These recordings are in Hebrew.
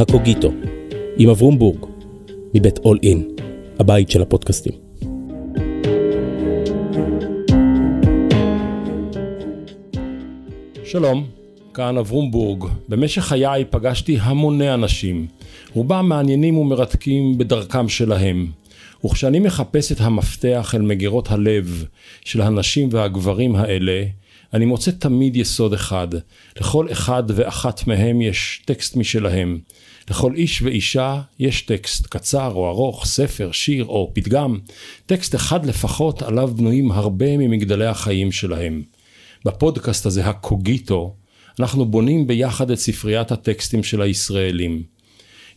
הקוגיטו, עם אברום בורג, מבית אול אין, הבית של הפודקאסטים. שלום, כאן אברום בורג. במשך חיי פגשתי המוני אנשים, רובם מעניינים ומרתקים בדרכם שלהם. וכשאני מחפש את המפתח אל מגירות הלב של הנשים והגברים האלה, אני מוצא תמיד יסוד אחד. לכל אחד ואחת מהם יש טקסט משלהם. לכל איש ואישה יש טקסט קצר או ארוך, ספר, שיר או פתגם. טקסט אחד לפחות עליו בנויים הרבה ממגדלי החיים שלהם. בפודקאסט הזה, הקוגיטו, אנחנו בונים ביחד את ספריית הטקסטים של הישראלים.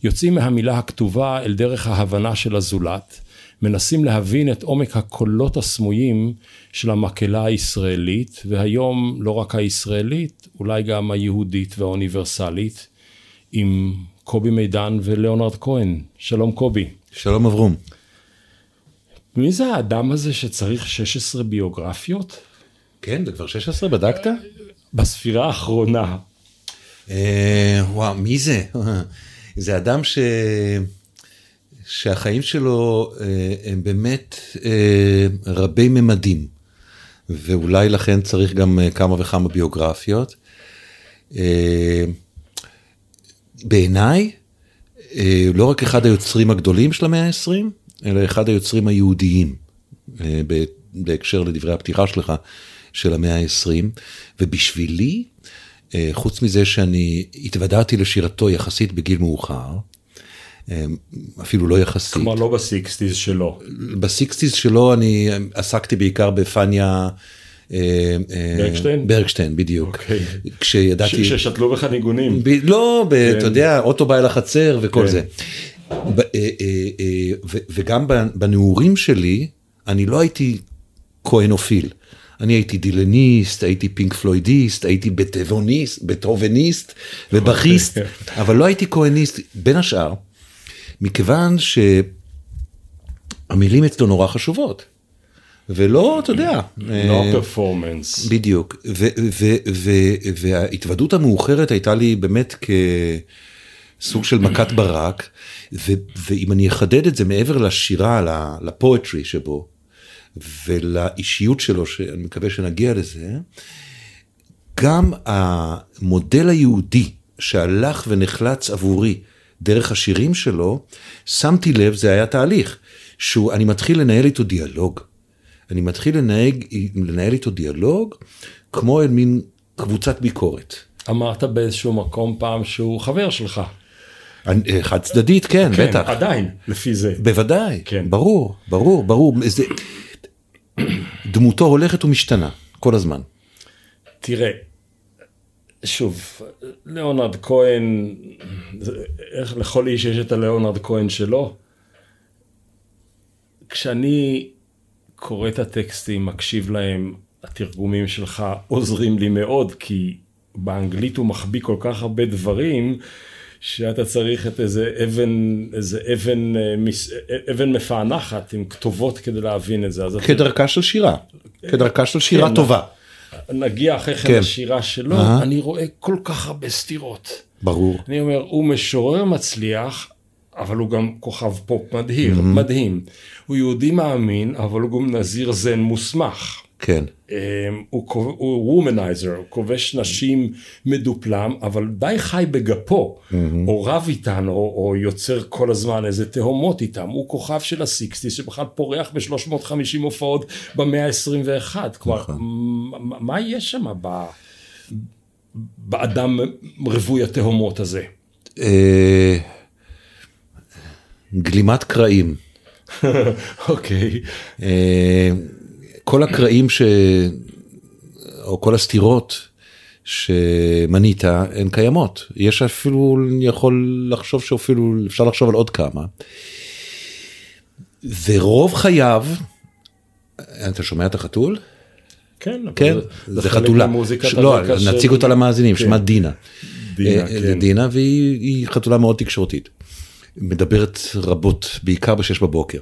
יוצאים מהמילה הכתובה אל דרך ההבנה של הזולת, מנסים להבין את עומק הקולות הסמויים של המקהלה הישראלית, והיום לא רק הישראלית, אולי גם היהודית והאוניברסלית, עם קובי מידן וליאונרד כהן. שלום קובי. שלום אברום. מי זה האדם הזה שצריך 16 ביוגרפיות? כן, זה כבר 16, בדקת? בספירה האחרונה. וואו, מי זה? זה אדם שהחיים שלו הם באמת רבי ממדים, ואולי לכן צריך גם כמה וכמה ביוגרפיות. בעיניי, לא רק אחד היוצרים הגדולים של המאה ה-20, אלא אחד היוצרים היהודיים, בהקשר לדברי הפתיחה שלך, של המאה ה-20, ובשבילי, חוץ מזה שאני התוודעתי לשירתו יחסית בגיל מאוחר, אפילו לא יחסית. כלומר לא בסיקסטיז שלו. בסיקסטיז שלו אני עסקתי בעיקר בפניה... ברקשטיין? ברקשטיין, בדיוק. כשידעתי... ששתלו בך ניגונים. לא, אתה יודע, אוטו בא אל החצר וכל זה. וגם בנעורים שלי, אני לא הייתי כהנופיל. אני הייתי דילניסט, הייתי פינק פלוידיסט, הייתי בטרובניסט ובכיסט, אבל לא הייתי כהניסט, בין השאר, מכיוון שהמילים אצלו נורא חשובות, ולא, אתה יודע. לא פרפורמנס. בדיוק, וההתוודות המאוחרת הייתה לי באמת כסוג של מכת ברק, ואם אני אחדד את זה מעבר לשירה, לפואטרי שבו, ולאישיות שלו, שאני מקווה שנגיע לזה, גם המודל היהודי שהלך ונחלץ עבורי דרך השירים שלו, שמתי לב, זה היה תהליך, שאני מתחיל לנהל איתו דיאלוג. אני מתחיל לנהל איתו דיאלוג כמו אל מין קבוצת ביקורת. אמרת באיזשהו מקום פעם שהוא חבר שלך. חד צדדית, כן, בטח. כן, עדיין, לפי זה. בוודאי, ברור, ברור, ברור. דמותו הולכת ומשתנה, כל הזמן. תראה, שוב, ליאונרד כהן, איך לכל איש יש את הליאונרד כהן שלו? כשאני קורא את הטקסטים, מקשיב להם, התרגומים שלך עוזרים לי מאוד, כי באנגלית הוא מחביא כל כך הרבה דברים, שאתה צריך את איזה אבן מפענחת עם כתובות כדי להבין את זה. כדרכה של שירה. כדרכה של שירה טובה. נגיע אחרי כן לשירה שלו, אני רואה כל כך הרבה סתירות. ברור. אני אומר, הוא משורר מצליח, אבל הוא גם כוכב פופ מדהים. הוא יהודי מאמין, אבל הוא גם נזיר זן מוסמך. כן. הוא וומנייזר, הוא כובש נשים מדופלם, אבל די חי בגפו, או רב איתן, או יוצר כל הזמן איזה תהומות איתם, הוא כוכב של ה-60, שבכלל פורח ב-350 הופעות במאה ה-21, כלומר, מה יש שם באדם רבוי התהומות הזה? גלימת קרעים. אוקיי. כל הקרעים או כל הסתירות שמנית הן קיימות. יש אפילו, אני יכול לחשוב שאפילו, אפשר לחשוב על עוד כמה. ורוב חייו, אתה שומע את החתול? כן. כן, זה חתולה. לא, נציג אותה למאזינים, שמה דינה. דינה, והיא חתולה מאוד תקשורתית. מדברת רבות, בעיקר בשש בבוקר,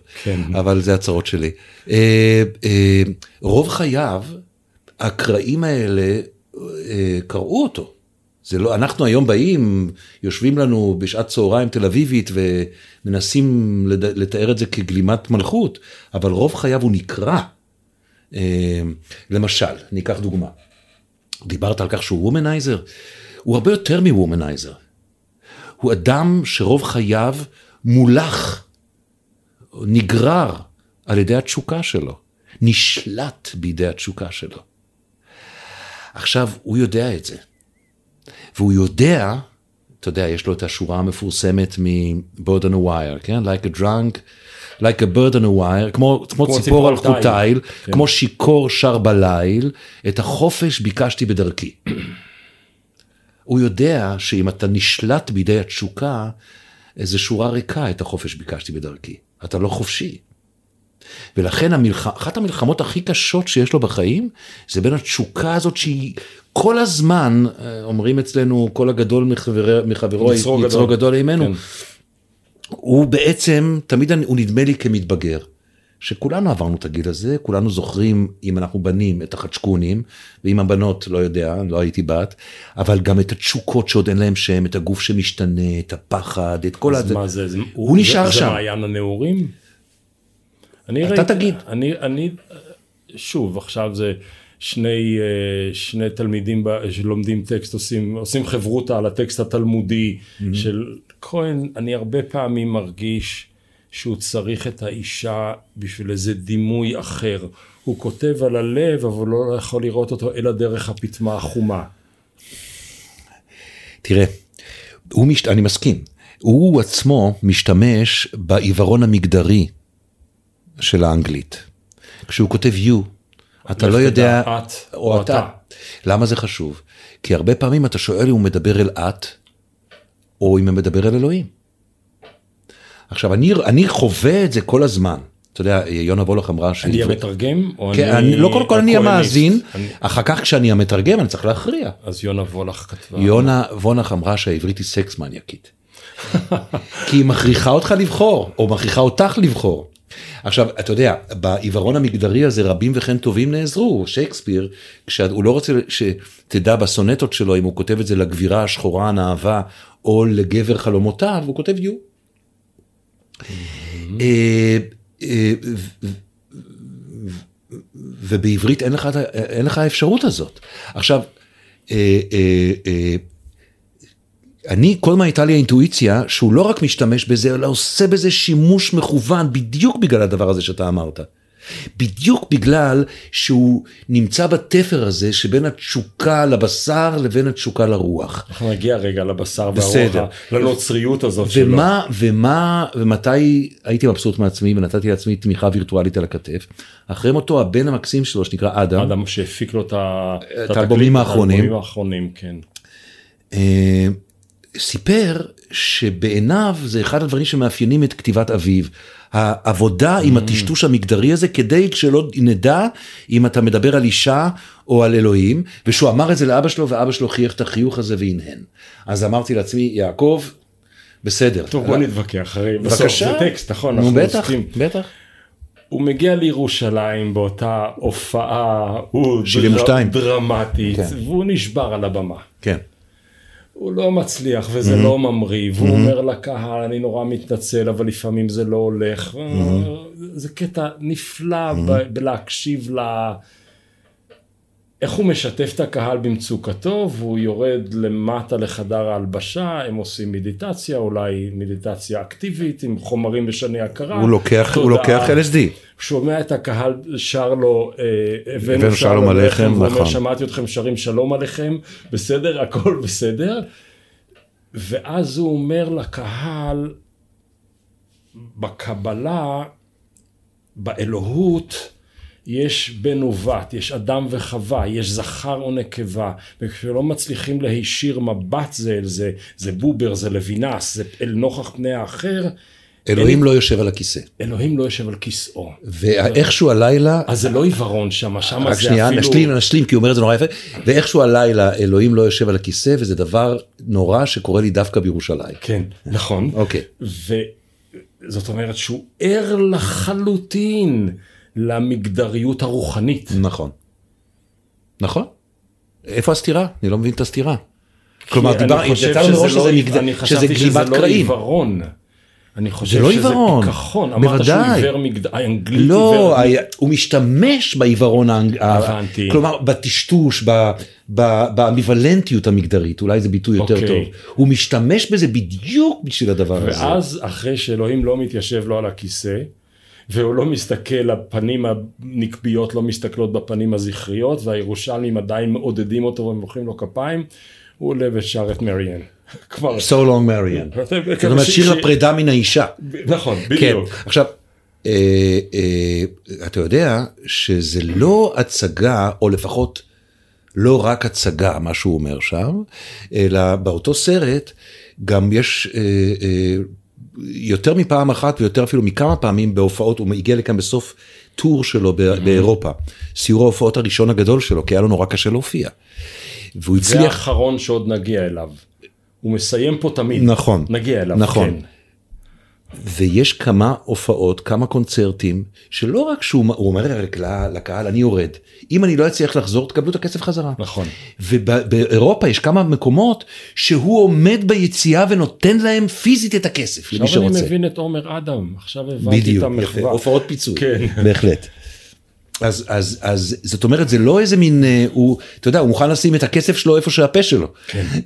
אבל זה הצרות שלי. רוב חייו, הקרעים האלה קראו אותו, זה לא, אנחנו היום באים, יושבים לנו בשעת צהריים תל אביבית ומנסים לתאר את זה כגלימת מלכות, אבל רוב חייו הוא נקרא. למשל, ניקח דוגמה. דיברת על כך שהוא וומנייזר. הוא הרבה יותר מוומנייזר. הוא אדם שרוב חייו מולך, נגרר על ידי התשוקה שלו, נשלט בידי התשוקה שלו. עכשיו, הוא יודע את זה. והוא יודע, אתה יודע, יש לו את השורה המפורסמת מ-Bird on a Wire, כן? Like a drunk, like a bird on a wire, כמו ציפור על חוט תיל, כן. כמו שיקור שר בליל, את החופש ביקשתי בדרכי. הוא יודע שאם אתה נשלט בידי התשוקה, איזו שורה ריקה, את החופש ביקשתי בדרכי. אתה לא חופשי. ולכן אחת המלחמות הכי קשות שיש לו בחיים, זה בין התשוקה הזאת שהיא כל הזמן, אומרים אצלנו, כל הגדול מחברו, יצרו גדול אימנו, כן. הוא בעצם, תמיד הוא נדמה לי כמתבגר, שכולנו עברנו את הגיל הזה, כולנו זוכרים, אם אנחנו בנים, את החדשקונים, ואם הבנות, לא יודע, לא הייתי בת, אבל גם את התשוקות שעוד אין להם שם, את הגוף שמשתנה, את הפחד, את כל הזה. הוא נשאר שם. זה מעיין הנאורים? אתה תגיד. שוב, עכשיו זה שני תלמידים שלומדים טקסט, עושים חברותה על הטקסט התלמודי של כהן, אני הרבה פעמים מרגיש שהוא צריך את האישה בשביל איזה דימוי אחר. הוא כותב על הלב, אבל לא יכול לראות אותו אלא דרך הפתמה החומה. תראה, אני מסכים. הוא עצמו משתמש בעיוורון המגדרי של האנגלית. כשהוא כותב you, אתה לא יודע, או אתה. למה זה חשוב? כי הרבה פעמים אתה שואל אם הוא מדבר אל את, או אם הוא מדבר אל אלוהים. עכשיו, אני חווה את זה כל הזמן. אתה יודע, יונה וולך אמרה ש... אני המתרגם? לא קודם כל אני המאזין, אחר כך כשאני המתרגם אני צריך להכריע. אז יונה וולך כתבה. יונה וולך אמרה שהעברית היא סקס מניאקית. כי היא מכריחה אותך לבחור, או מכריחה אותך לבחור. עכשיו, אתה יודע, בעיוורון המגדרי הזה רבים וכן טובים נעזרו. שייקספיר, כשהוא לא רוצה שתדע בסונטות שלו, אם הוא כותב את זה לגבירה השחורה הנאהבה, או לגבר חלומותיו, הוא כותב יו. ובעברית אין לך האפשרות הזאת. עכשיו, אני, כל מה הייתה לי האינטואיציה, שהוא לא רק משתמש בזה, אלא עושה בזה שימוש מכוון, בדיוק בגלל הדבר הזה שאתה אמרת. בדיוק בגלל שהוא נמצא בתפר הזה שבין התשוקה לבשר לבין התשוקה לרוח. אנחנו נגיע רגע לבשר והרוח, לנוצריות הזאת שלו. ומתי הייתי מבסוט מעצמי ונתתי לעצמי תמיכה וירטואלית על הכתף, אחרי מותו הבן המקסים שלו שנקרא אדם. אדם שהפיק לו את האלבומים האחרונים. סיפר שבעיניו זה אחד הדברים שמאפיינים את כתיבת אביו. העבודה עם הטשטוש המגדרי הזה, כדי שלא נדע אם אתה מדבר על אישה או על אלוהים, ושהוא אמר את זה לאבא שלו, ואבא שלו חייך את החיוך הזה והנהן. אז אמרתי לעצמי, יעקב, בסדר. טוב, בוא נתווכח. בסוף זה טקסט, נכון? נו, בטח, בטח. הוא מגיע לירושלים באותה הופעה, הוא דרמטית, והוא נשבר על הבמה. כן. הוא לא מצליח וזה לא ממריא, והוא אומר לקהל, אני נורא מתנצל, אבל לפעמים זה לא הולך. זה קטע נפלא בלהקשיב איך הוא משתף את הקהל במצוקתו, והוא יורד למטה לחדר ההלבשה, הם עושים מדיטציה, אולי מדיטציה אקטיבית, עם חומרים משני הכרה. הוא לוקח LSD. שומע את הקהל, שר לו, הבאנו שלום עליכם, הוא אומר, שמעתי אתכם שרים שלום עליכם, בסדר, הכל בסדר. ואז הוא אומר לקהל, בקבלה, באלוהות, יש בן ובת, יש אדם וחווה, יש זכר ונקבה, וכשלא מצליחים להישיר מבט זה אל זה, זה בובר, זה לוינס, זה אל נוכח פני האחר. אלוהים לא יושב על הכיסא. אלוהים לא יושב על כיסאו. ואיכשהו הלילה... אז זה לא עיוורון שם, שם זה אפילו... רק שנייה, נשלים, כי הוא אומר את זה נורא יפה. ואיכשהו הלילה אלוהים לא יושב על הכיסא, וזה דבר נורא שקורה לי דווקא בירושלים. כן, נכון. אוקיי. וזאת אומרת שהוא ער לחלוטין. למגדריות הרוחנית. נכון. איפה הסתירה? אני לא מבין את הסתירה. כלומר, יצא לנו ראש שזה גליבת קרעים. אני חושב שזה פיקחון, אמרת שהוא עיוור האנגלית עיוור. לא, הוא משתמש בעיוורון, כלומר בטשטוש, באמיוולנטיות המגדרית, אולי זה ביטוי יותר טוב. הוא משתמש בזה בדיוק בשביל הדבר הזה. ואז אחרי שאלוהים לא מתיישב לו על הכיסא, והוא לא מסתכל, הפנים הנקביות לא מסתכלות בפנים הזכריות, והירושלמים עדיין מעודדים אותו ומוחאים לו כפיים, הוא עולה ושר את מריאן. So long Marian. זאת אומרת, שיר הפרידה מן האישה. נכון, בדיוק. עכשיו, אתה יודע שזה לא הצגה, או לפחות לא רק הצגה, מה שהוא אומר שם, אלא באותו סרט גם יש יותר מפעם אחת ויותר אפילו מכמה פעמים בהופעות, הוא הגיע לכאן בסוף טור שלו באירופה, סיור ההופעות הראשון הגדול שלו, כי היה לו נורא קשה להופיע. זה האחרון שעוד נגיע אליו. הוא מסיים פה תמיד. נכון. נגיע אליו. נכון. כן. ויש כמה הופעות, כמה קונצרטים, שלא רק שהוא אומר רק לקהל, אני יורד. אם אני לא אצליח לחזור, תקבלו את הכסף חזרה. נכון. ובאירופה יש כמה מקומות, שהוא עומד ביציאה ונותן להם פיזית את הכסף, למי שרוצה. עכשיו אני מבין את עומר אדם, עכשיו הבנתי את המחווה. בדיוק, הופעות פיצוי. כן. בהחלט. אז זאת אומרת, זה לא איזה מין, אתה יודע, הוא מוכן לשים את הכסף שלו איפה שהפה שלו,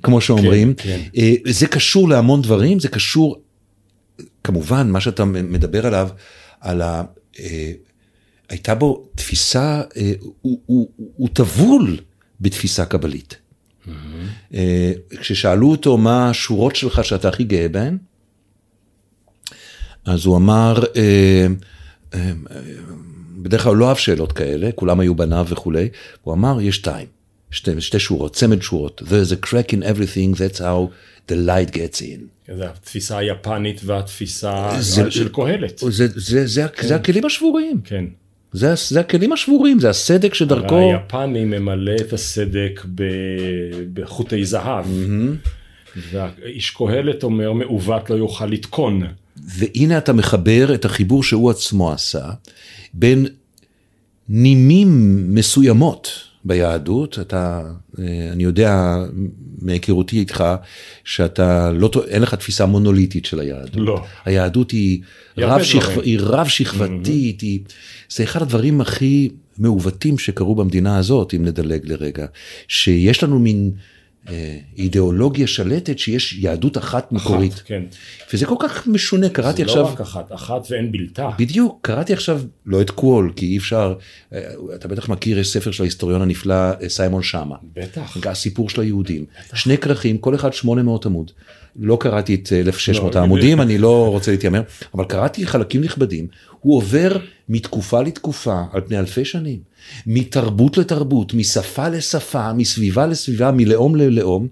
כמו שאומרים. זה קשור להמון דברים, זה קשור, כמובן, מה שאתה מדבר עליו, הייתה בו תפיסה, הוא טבול בתפיסה קבלית. כששאלו אותו מה השורות שלך שאתה הכי גאה בהן, אז הוא אמר, בדרך כלל לא אהב שאלות כאלה, כולם היו בניו וכו'. הוא אמר, יש שתי שורות, צמד שורות. There's a crack in everything, that's how the light gets in. זה התפיסה היפנית והתפיסה של קהלת. זה הכלים השבורים. כן. זה הכלים השבורים, זה הסדק שדרכו. היפני ממלא את הסדק בחוטי זהב. ואיש קהלת אומר, מעוות לא יוכל לתקון. והנה אתה מחבר את החיבור שהוא עצמו עשה, בין נימים מסוימות ביהדות, אני יודע מהיכרותי איתך, שאין לך תפיסה מונוליטית של היהדות. לא. היהדות היא רב שכבתית, זה אחד הדברים הכי מעוותים שקרו במדינה הזאת, אם נדלג לרגע, שיש לנו מין אידיאולוגיה שלטת שיש יהדות אחת מקורית. כן. וזה כל כך משונה, קראתי עכשיו... זה לא רק אחת ואין בלתה. בדיוק, קראתי עכשיו, לא את כל, כי אי אפשר, אתה בטח מכיר, יש ספר של ההיסטוריון הנפלא, סיימון שמה. בטח. הסיפור של היהודים. בטח. שני כרכים, כל אחד 800 עמוד. לא קראתי את 1600 העמודים, אני לא רוצה להתיימר, אבל קראתי חלקים נכבדים, הוא עובר מתקופה לתקופה, על פני אלפי שנים, מתרבות לתרבות, משפה לשפה, מסביבה לסביבה, מלאום ללאום,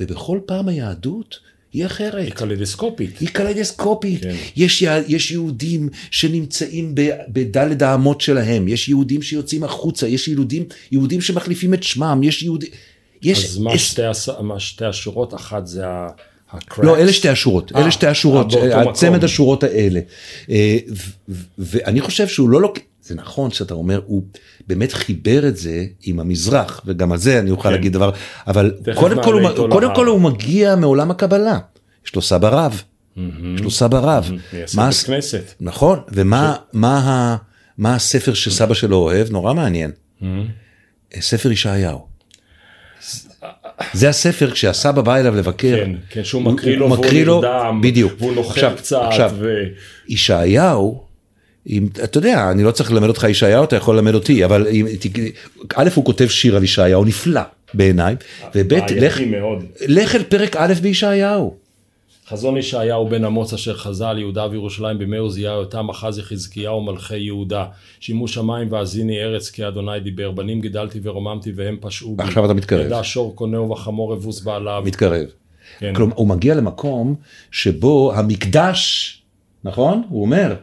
ובכל פעם היהדות היא אחרת. היא קליידוסקופית. היא קליידוסקופית. כן. יש יהודים שנמצאים בדלת האמות שלהם, יש יהודים שיוצאים החוצה, יש יהודים שמחליפים את שמם, יש יהודים... אז מה שתי השורות? אחת זה ה... לא, אלה שתי השורות, אלה שתי השורות, הצמד השורות האלה. ואני חושב שהוא לא לוקח, זה נכון שאתה אומר, הוא באמת חיבר את זה עם המזרח, וגם על זה אני אוכל להגיד דבר, אבל קודם כל הוא מגיע מעולם הקבלה, יש לו סבא רב, מייסד הכנסת. נכון, ומה הספר שסבא שלו אוהב, נורא מעניין, ספר ישעיהו. זה הספר כשהסבא בא אליו לבקר, כן, שהוא מקריא לו, בדיוק, והוא נוחר קצת. ישעיהו, אתה יודע, אני לא צריך ללמד אותך ישעיהו, אתה יכול ללמד אותי, אבל א' הוא כותב שיר על ישעיהו, נפלא בעיניי, וב' לך אל פרק א' בישעיהו. חזון ישעיהו בן אמוץ אשר חזה על יהודה וירושלים בימי עוזיהו, יותם אחזי חזקיהו מלכי יהודה, שימו שמיים והאזיני ארץ כי אדוני דיבר, בנים גידלתי ורוממתי והם פשעו בי. עכשיו אתה מתקרב. ידע שור קונהו וחמור אבוס בעליו. מתקרב. כן. כלומר, הוא מגיע למקום שבו המקדש, נכון? הוא אומר,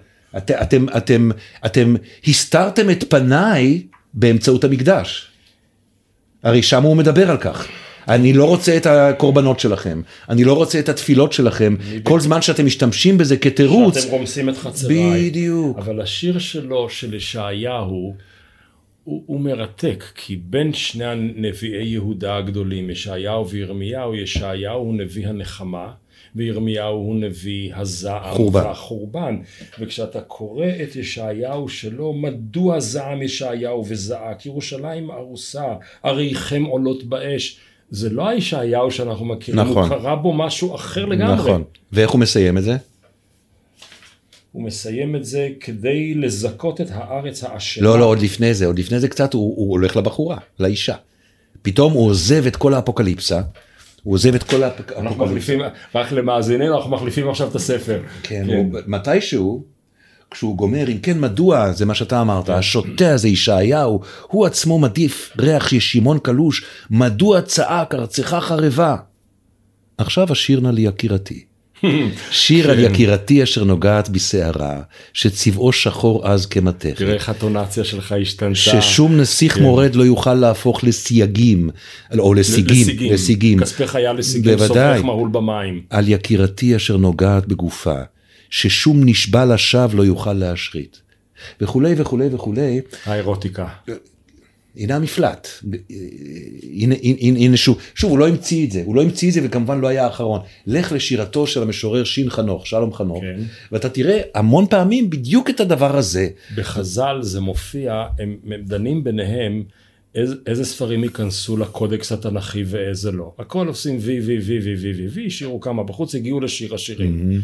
אתם הסתרתם את פניי באמצעות המקדש. הרי שם הוא מדבר על כך. אני לא רוצה את הקורבנות שלכם, אני לא רוצה את התפילות שלכם, כל זמן שאתם משתמשים בזה כתירוץ. שאתם רומסים את חצריי. בדיוק. אבל השיר שלו, של ישעיהו, הוא מרתק, כי בין שני הנביאי יהודה הגדולים, ישעיהו וירמיהו, ישעיהו הוא נביא הנחמה, וירמיהו הוא נביא הזעם והחורבן. וכשאתה קורא את ישעיהו שלו, מדוע זעם ישעיהו וזעק, ירושלים ארוסה, עריכם עולות באש, זה לא הישעיהו שאנחנו מכירים, נכון. הוא קרא בו משהו אחר לגמרי. נכון, ואיך הוא מסיים את זה? הוא מסיים את זה כדי לזכות את הארץ האשמה. לא, עוד לפני זה קצת הוא הולך לבחורה, לאישה. פתאום הוא עוזב את כל האפוקליפסה, אנחנו מחליפים, רק למאזיננו, אנחנו מחליפים עכשיו את הספר. כן, מתישהו, כשהוא גומר, אם כן מדוע, זה מה שאתה אמרת, השוטה הזה ישעיהו, הוא עצמו מדיף ריח ישימון קלוש, מדוע צעק ארצך חרבה. עכשיו השיר נא לי יקירתי. שיר על יקירתי אשר נוגעת בשערה, שצבעו שחור אז כמתכת. תראה איך הטונציה שלך השתנתה. ששום נסיך מורד לא יוכל להפוך לסייגים, או לסיגים. כספי חיה לסיגים, סופך מהול במים. על יקירתי אשר נוגעת בגופה, ששום נשבע לשווא לא יוכל להשחית. וכולי וכולי וכולי. האירוטיקה. הנה המפלט, הנה שוב, הוא לא המציא את זה, וכמובן לא היה האחרון. לך לשירתו של המשורר שלום חנוך, ואתה תראה המון פעמים בדיוק את הדבר הזה. בחז"ל זה מופיע, הם דנים ביניהם, איזה ספרים ייכנסו לקודקס התנ"כי ואיזה לא. הכל עושים וי, השאירו כמה בחוץ, הגיעו לשיר השירים.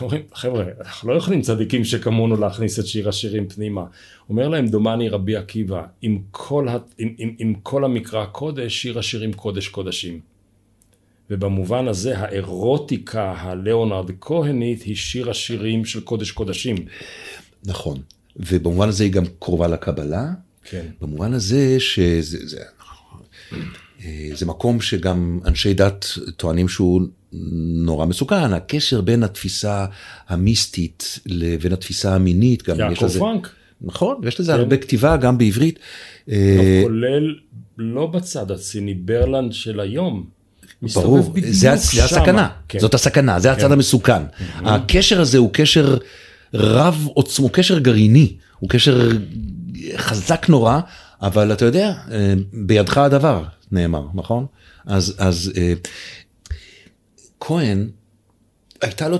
אומרים, חבר'ה, אנחנו לא יכולים צדיקים שכמונו להכניס את שיר השירים פנימה. אומר להם, דומני רבי עקיבא, עם כל המקרא הקודש, שיר השירים קודש קודשים. ובמובן הזה, האירוטיקה הליאונרד כהנית היא שיר השירים של קודש קודשים. נכון, ובמובן הזה היא גם קרובה לקבלה. כן. במובן הזה זה מקום שגם אנשי דת טוענים שהוא נורא מסוכן, הקשר בין התפיסה המיסטית לבין התפיסה המינית. גם יעקב יש פרנק. לזה, נכון, ויש לזה הרבה כתיבה גם בעברית. לא כולל, לא בצד הציני, ברלנד של היום. ברור, זה הסכנה, כן. זאת הסכנה, זה כן. הצד המסוכן. Mm-hmm. הקשר הזה הוא קשר רב עוצמו, קשר גרעיני, הוא קשר חזק נורא, אבל אתה יודע, בידך הדבר נאמר, נכון? אז כהן, הייתה לו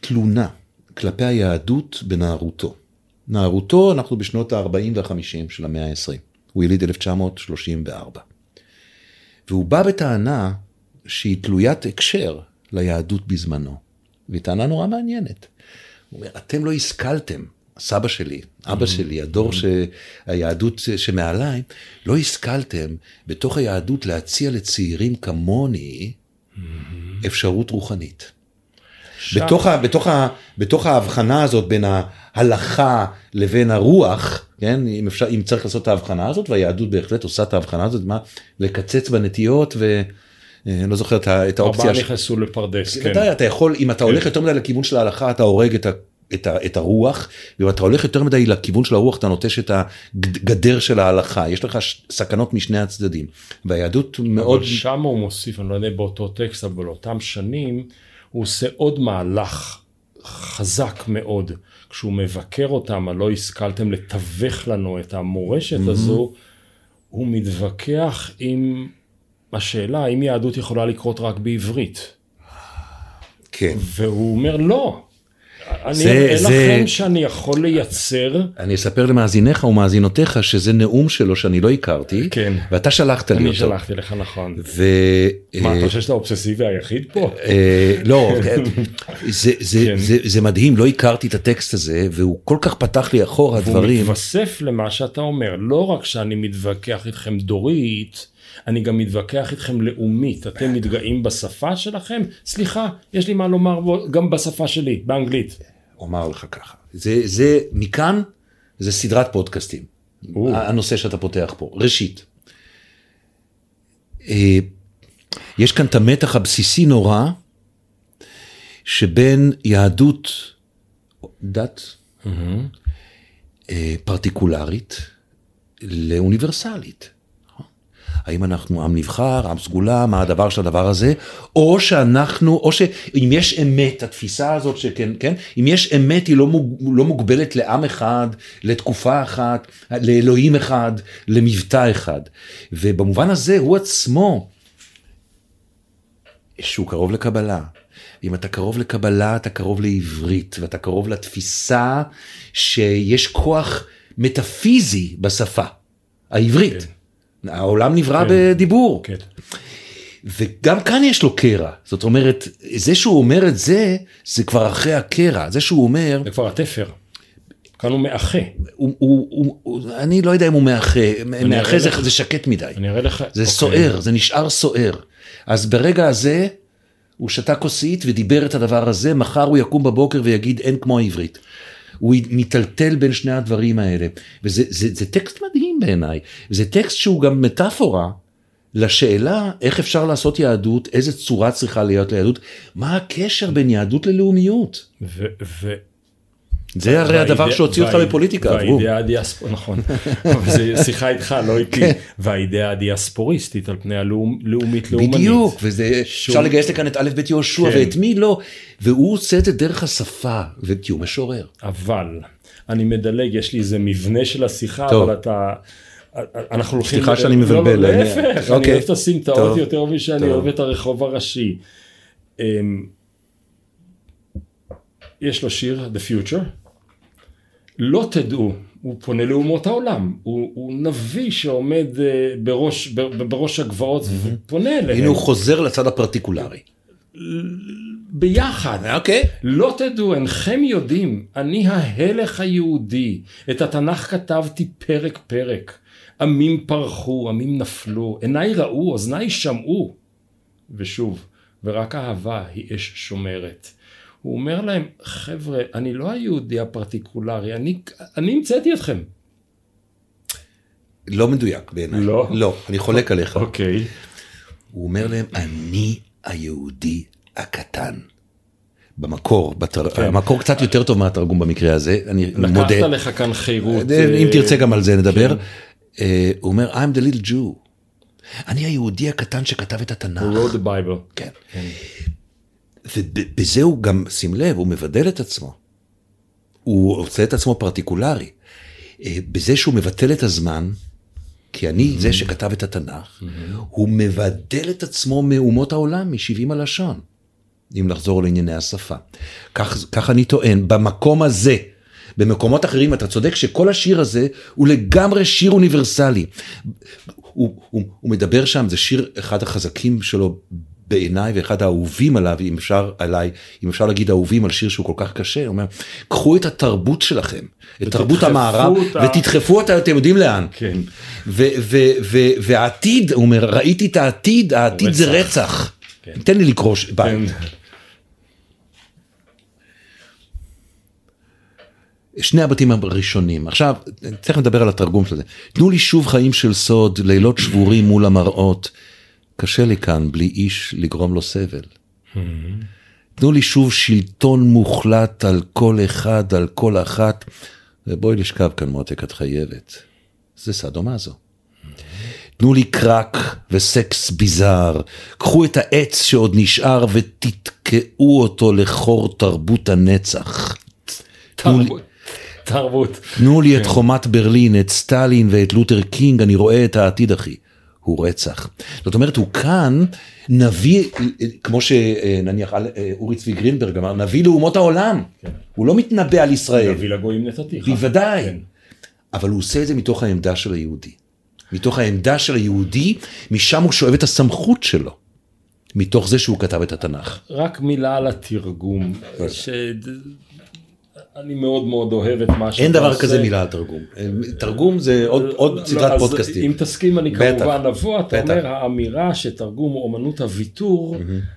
תלונה כלפי היהדות בנערותו. נערותו, אנחנו בשנות ה-40 וה-50 של המאה ה-20. הוא יליד 1934. והוא בא בטענה שהיא תלוית הקשר ליהדות בזמנו. והיא טענה נורא מעניינת. הוא אומר, אתם לא השכלתם, סבא שלי, אבא שלי, הדור שהיהדות שמעליי, לא השכלתם בתוך היהדות להציע לצעירים כמוני, אפשרות רוחנית. בתוך ההבחנה הזאת בין ההלכה לבין הרוח, כן? אם צריך לעשות את ההבחנה הזאת, והיהדות בהחלט עושה את ההבחנה הזאת, לקצץ בנטיות ולא זוכר את האופציה. הרבה נכנסו לפרדס, כן. אתה יכול, אם אתה הולך יותר מדי לכיוון של ההלכה, אתה הורג את הרוח, ואם אתה הולך יותר מדי לכיוון של הרוח, אתה נוטש את הגדר של ההלכה. יש לך סכנות משני הצדדים. והיהדות מאוד... אבל שם הוא מוסיף, אני לא יודע באותו טקסט, אבל באותם שנים, הוא עושה עוד מהלך חזק מאוד, כשהוא מבקר אותם, לא השכלתם לתווך לנו את המורשת הזו, הוא מתווכח עם השאלה, האם יהדות יכולה לקרות רק בעברית? כן. והוא אומר, לא. אני אראה לכם שאני יכול לייצר. אני אספר למאזיניך ומאזינותיך שזה נאום שלו שאני לא הכרתי, ואתה שלחת לי אותו. אני שלחתי לך, נכון. מה, אתה חושב שאתה האובססיבי היחיד פה? לא, זה מדהים, לא הכרתי את הטקסט הזה, והוא כל כך פתח לי אחורה הדברים. והוא מתווסף למה שאתה אומר, לא רק שאני מתווכח איתכם דורית, אני גם מתווכח איתכם לאומית, אתם מתגאים בשפה שלכם, סליחה, יש לי מה לומר גם בשפה שלי, באנגלית. אומר לך ככה, זה מכאן, זה סדרת פודקאסטים, הנושא שאתה פותח פה. ראשית, יש כאן את המתח הבסיסי נורא, שבין יהדות, דת, פרטיקולרית, לאוניברסלית. האם אנחנו עם נבחר, עם סגולה, מה הדבר של הדבר הזה, או שאנחנו, או שאם יש אמת, התפיסה הזאת שכן, כן, אם יש אמת היא לא מוגבלת לעם אחד, לתקופה אחת, לאלוהים אחד, למבטא אחד, ובמובן הזה הוא עצמו, שהוא קרוב לקבלה. אם אתה קרוב לקבלה, אתה קרוב לעברית, ואתה קרוב לתפיסה שיש כוח מטאפיזי בשפה, העברית. כן. העולם נברא כן. בדיבור. כן. וגם כאן יש לו קרע. זאת אומרת, זה שהוא אומר את זה, זה כבר אחרי הקרע. זה שהוא אומר... זה כבר התפר. כאן הוא מאחה. אני לא יודע אם הוא מאחה. מאחה זה שקט מדי. אני אראה לך... זה סוער, זה נשאר סוער. אז ברגע הזה... הוא שתה כוסית ודיבר את הדבר הזה, מחר הוא יקום בבוקר ויגיד אין כמו העברית. הוא מתלתל בין שני הדברים האלה. וזה זה טקסט מדהים בעיניי. זה טקסט שהוא גם מטאפורה לשאלה איך אפשר לעשות יהדות, איזה צורה צריכה להיות ליהדות, מה הקשר בין יהדות ללאומיות. זה הרי הדבר שהוציא אותך בפוליטיקה. והאידאה הדיאספוריסטית, נכון. אבל זה שיחה איתך, לא איתי. והאידאה הדיאספוריסטית על פני הלאומית לאומנית. בדיוק, וזה אפשר לגייס לכאן את א' ב' יהושע, ואת מי לא. והוא עושה את דרך השפה, כי הוא משורר. אבל, אני מדלג, יש לי איזה מבנה של השיחה, אבל אתה... סליחה שאני מבלבל. לא, להפך, אני אוהב את הסמטאות יותר משאני אוהב את הרחוב הראשי. יש לו שיר, The Future. לא תדעו, הוא פונה לאומות העולם, הוא נביא שעומד בראש הגבעות ופונה אליהם. הנה הוא חוזר לצד הפרטיקולרי. ביחד. אוקיי. לא תדעו, אינכם יודעים, אני ההלך היהודי, את התנ"ך כתבתי פרק פרק, עמים פרחו, עמים נפלו, עיניי ראו, אוזניי שמעו, ושוב, ורק אהבה היא אש שומרת. הוא אומר להם, חבר'ה, אני לא היהודי הפרטיקולרי, אני המצאתי אתכם. לא מדויק בעיניי. לא? לא, אני חולק עליך. אוקיי. הוא אומר להם, אני היהודי הקטן. במקור, המקור קצת יותר טוב מהתרגום במקרה הזה, אני מודה. לקחת לך כאן חירות. אם תרצה גם על זה נדבר. הוא אומר, I'm the little Jew. אני היהודי הקטן שכתב את התנ"ך. Who wrote the Bible. כן. ובזה הוא גם, שים לב, הוא מבדל את עצמו. הוא עושה את עצמו פרטיקולרי. בזה שהוא מבטל את הזמן, כי אני זה שכתב את התנ"ך, הוא מבדל את עצמו מאומות העולם, מ-70 הלשון. אם לחזור לענייני השפה. כך אני טוען, במקום הזה, במקומות אחרים, אתה צודק שכל השיר הזה, הוא לגמרי שיר אוניברסלי. הוא מדבר שם, זה שיר אחד החזקים שלו, בעיניי ואחד האהובים עליו, אם אפשר להגיד אהובים על שיר שהוא כל כך קשה, אומר, קחו את התרבות שלכם, את תרבות המערב, ותדחפו אותה, אתם יודעים לאן. כן. והעתיד, הוא אומר, ראיתי את העתיד, העתיד זה רצח. כן. תן לי לקרוא, ביי. שני הבתים הראשונים. עכשיו, צריך לדבר על התרגום של זה. תנו לי שוב חיים של סוד, לילות שבורים מול המראות, קשה לי כאן בלי איש לגרום לו סבל. תנו לי שוב שלטון מוחלט על כל אחד, על כל אחת, ובואי לשכב כאן מועתק את חייבת. זה סדומזו. תנו לי קרק וסקס ביזר, קחו את העץ שעוד נשאר ותתקעו אותו לחור תרבות הנצח. תרבות. תנו לי את חומת ברלין, את סטלין ואת לותר קינג, אני רואה את העתיד אחי. הוא רצח. זאת אומרת, הוא כאן נביא, כמו שנניח אורי צבי גרינברג אמר, נביא לאומות העולם. כן. הוא לא מתנבא על ישראל. נביא לגויים נתתיך. בוודאי. כן. אבל הוא עושה את זה מתוך העמדה של היהודי. מתוך העמדה של היהודי, משם הוא שואב את הסמכות שלו. מתוך זה שהוא כתב את התנ"ך. רק מילה על התרגום. אני מאוד מאוד אוהב את מה שאתה עושה. אין דבר כזה מילה על תרגום. תרגום זה עוד סדרת פודקאסטים. אם תסכים אני כמובן לבוא, אתה אומר, האמירה שתרגום הוא אומנות הוויתור,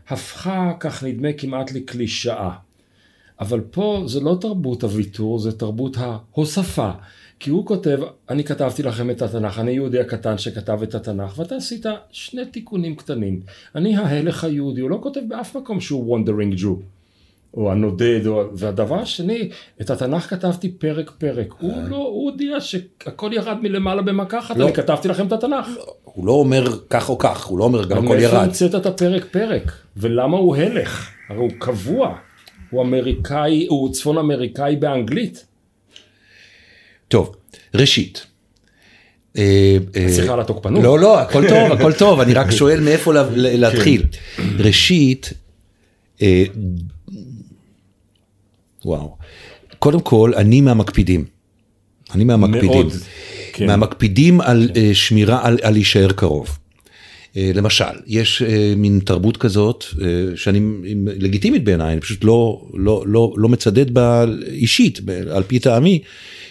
הפכה, כך נדמה, כמעט לקלישאה. אבל פה זה לא תרבות הוויתור, זה תרבות ההוספה. כי הוא כותב, אני כתבתי לכם את התנ"ך, אני יהודי הקטן שכתב את התנ"ך, ואתה עשית שני תיקונים קטנים. אני ההלך היהודי, הוא לא כותב באף מקום שהוא wandering Jew. או הנודד, והדבר השני, את התנ"ך כתבתי פרק פרק, הוא הודיע שהכל ירד מלמעלה במכה אחת, אני כתבתי לכם את התנ"ך. הוא לא אומר כך או כך, הוא לא אומר גם הכל ירד. אני מצאת את הפרק פרק, ולמה הוא הלך? הרי הוא קבוע, הוא אמריקאי, הוא צפון אמריקאי באנגלית. טוב, ראשית. השיחה על התוקפנות. לא, לא, הכל טוב, הכל טוב, אני רק שואל מאיפה להתחיל. ראשית, וואו. קודם כל, אני מהמקפידים. אני מהמקפידים. מאוד. כן. מהמקפידים על כן. שמירה, על להישאר קרוב. למשל, יש מין תרבות כזאת, שאני לגיטימית בעיניי, אני פשוט לא מצדד בה אישית, על פי טעמי,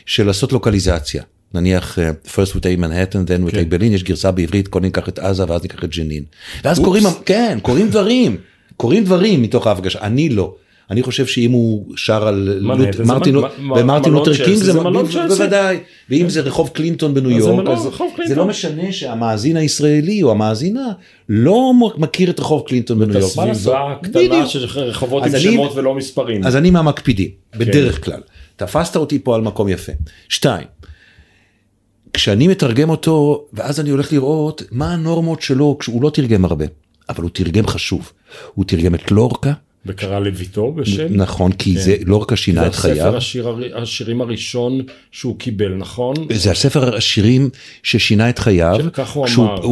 של לעשות לוקליזציה. נניח, first we take Manhattan, then we take Berlin, יש גרסה בעברית, קודם ניקח את עזה, ואז ניקח את ג'נין. ואז קוראים, כן, קוראים דברים. קוראים דברים מתוך ההפגשה. אני לא. אני חושב שאם הוא שר על מרטין לותר קינג, זה מלון שעשה. בוודאי, ואם זה רחוב קלינטון בניו יורק, זה לא משנה שהמאזין הישראלי או המאזינה לא מכיר את רחוב קלינטון בניו יורק. הסביבה הקטנה של רחובות עם שמות ולא מספרים. אז אני מהמקפידים, בדרך כלל. תפסת אותי פה על מקום יפה. 2. כשאני מתרגם אותו, ואז אני הולך לראות מה הנורמות שלו, כשהוא לא תרגם הרבה, אבל הוא תרגם חשוב. הוא תרגם את לורקה, וקרא לויתו בשם. נכון, כי כן. זה לורקה שינה את חייו. זה הספר השירים הראשון שהוא קיבל, נכון? זה הספר השירים ששינה את חייו. כך הוא אמר.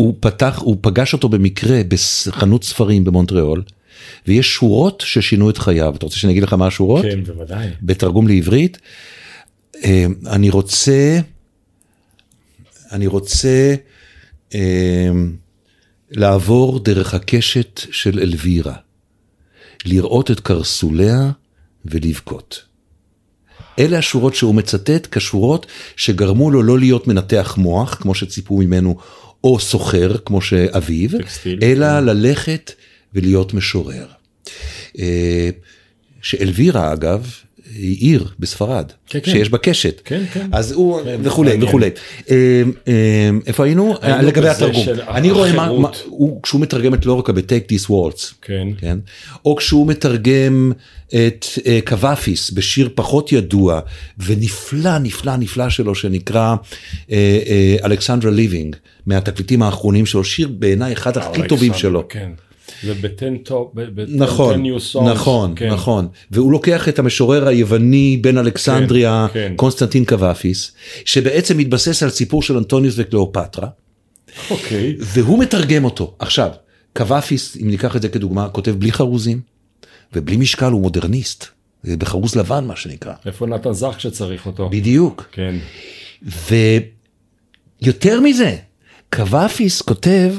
הוא פגש אותו במקרה בחנות ספרים במונטריאול, ויש שורות ששינו את חייו. אתה רוצה שאני אגיד לך מה השורות? כן, בוודאי. בתרגום לעברית. אני רוצה לעבור דרך הקשת של אלווירה. לראות את קרסוליה ולבכות. אלה השורות שהוא מצטט כשורות שגרמו לו לא להיות מנתח מוח, כמו שציפו ממנו, או סוחר, כמו שאביו, אלא ללכת ולהיות משורר. שאלווירה, אגב, היא עיר בספרד, שיש בה קשת. אז הוא, וכולי. איפה היינו? לגבי התרגום. אני רואה מה, כשהוא מתרגם את לורקה ב-Take This Waltz, או כשהוא מתרגם את קוואפיס בשיר פחות ידוע, ונפלא, נפלא, נפלא שלו, שנקרא אלכסנדרה ליבינג, מהתקליטים האחרונים שלו, שיר בעיניי אחד הכי טובים שלו. זה נכון, והוא לוקח את המשורר היווני בן אלכסנדריה, קונסטנטין קוואפיס, שבעצם מתבסס על סיפור של אנטוניוס וקליאופטרה, והוא מתרגם אותו. עכשיו, קוואפיס, אם ניקח את זה כדוגמה, כותב בלי חרוזים, ובלי משקל הוא מודרניסט, זה בחרוז לבן מה שנקרא. איפה נתן זך שצריך אותו. בדיוק. ויותר מזה, קוואפיס כותב,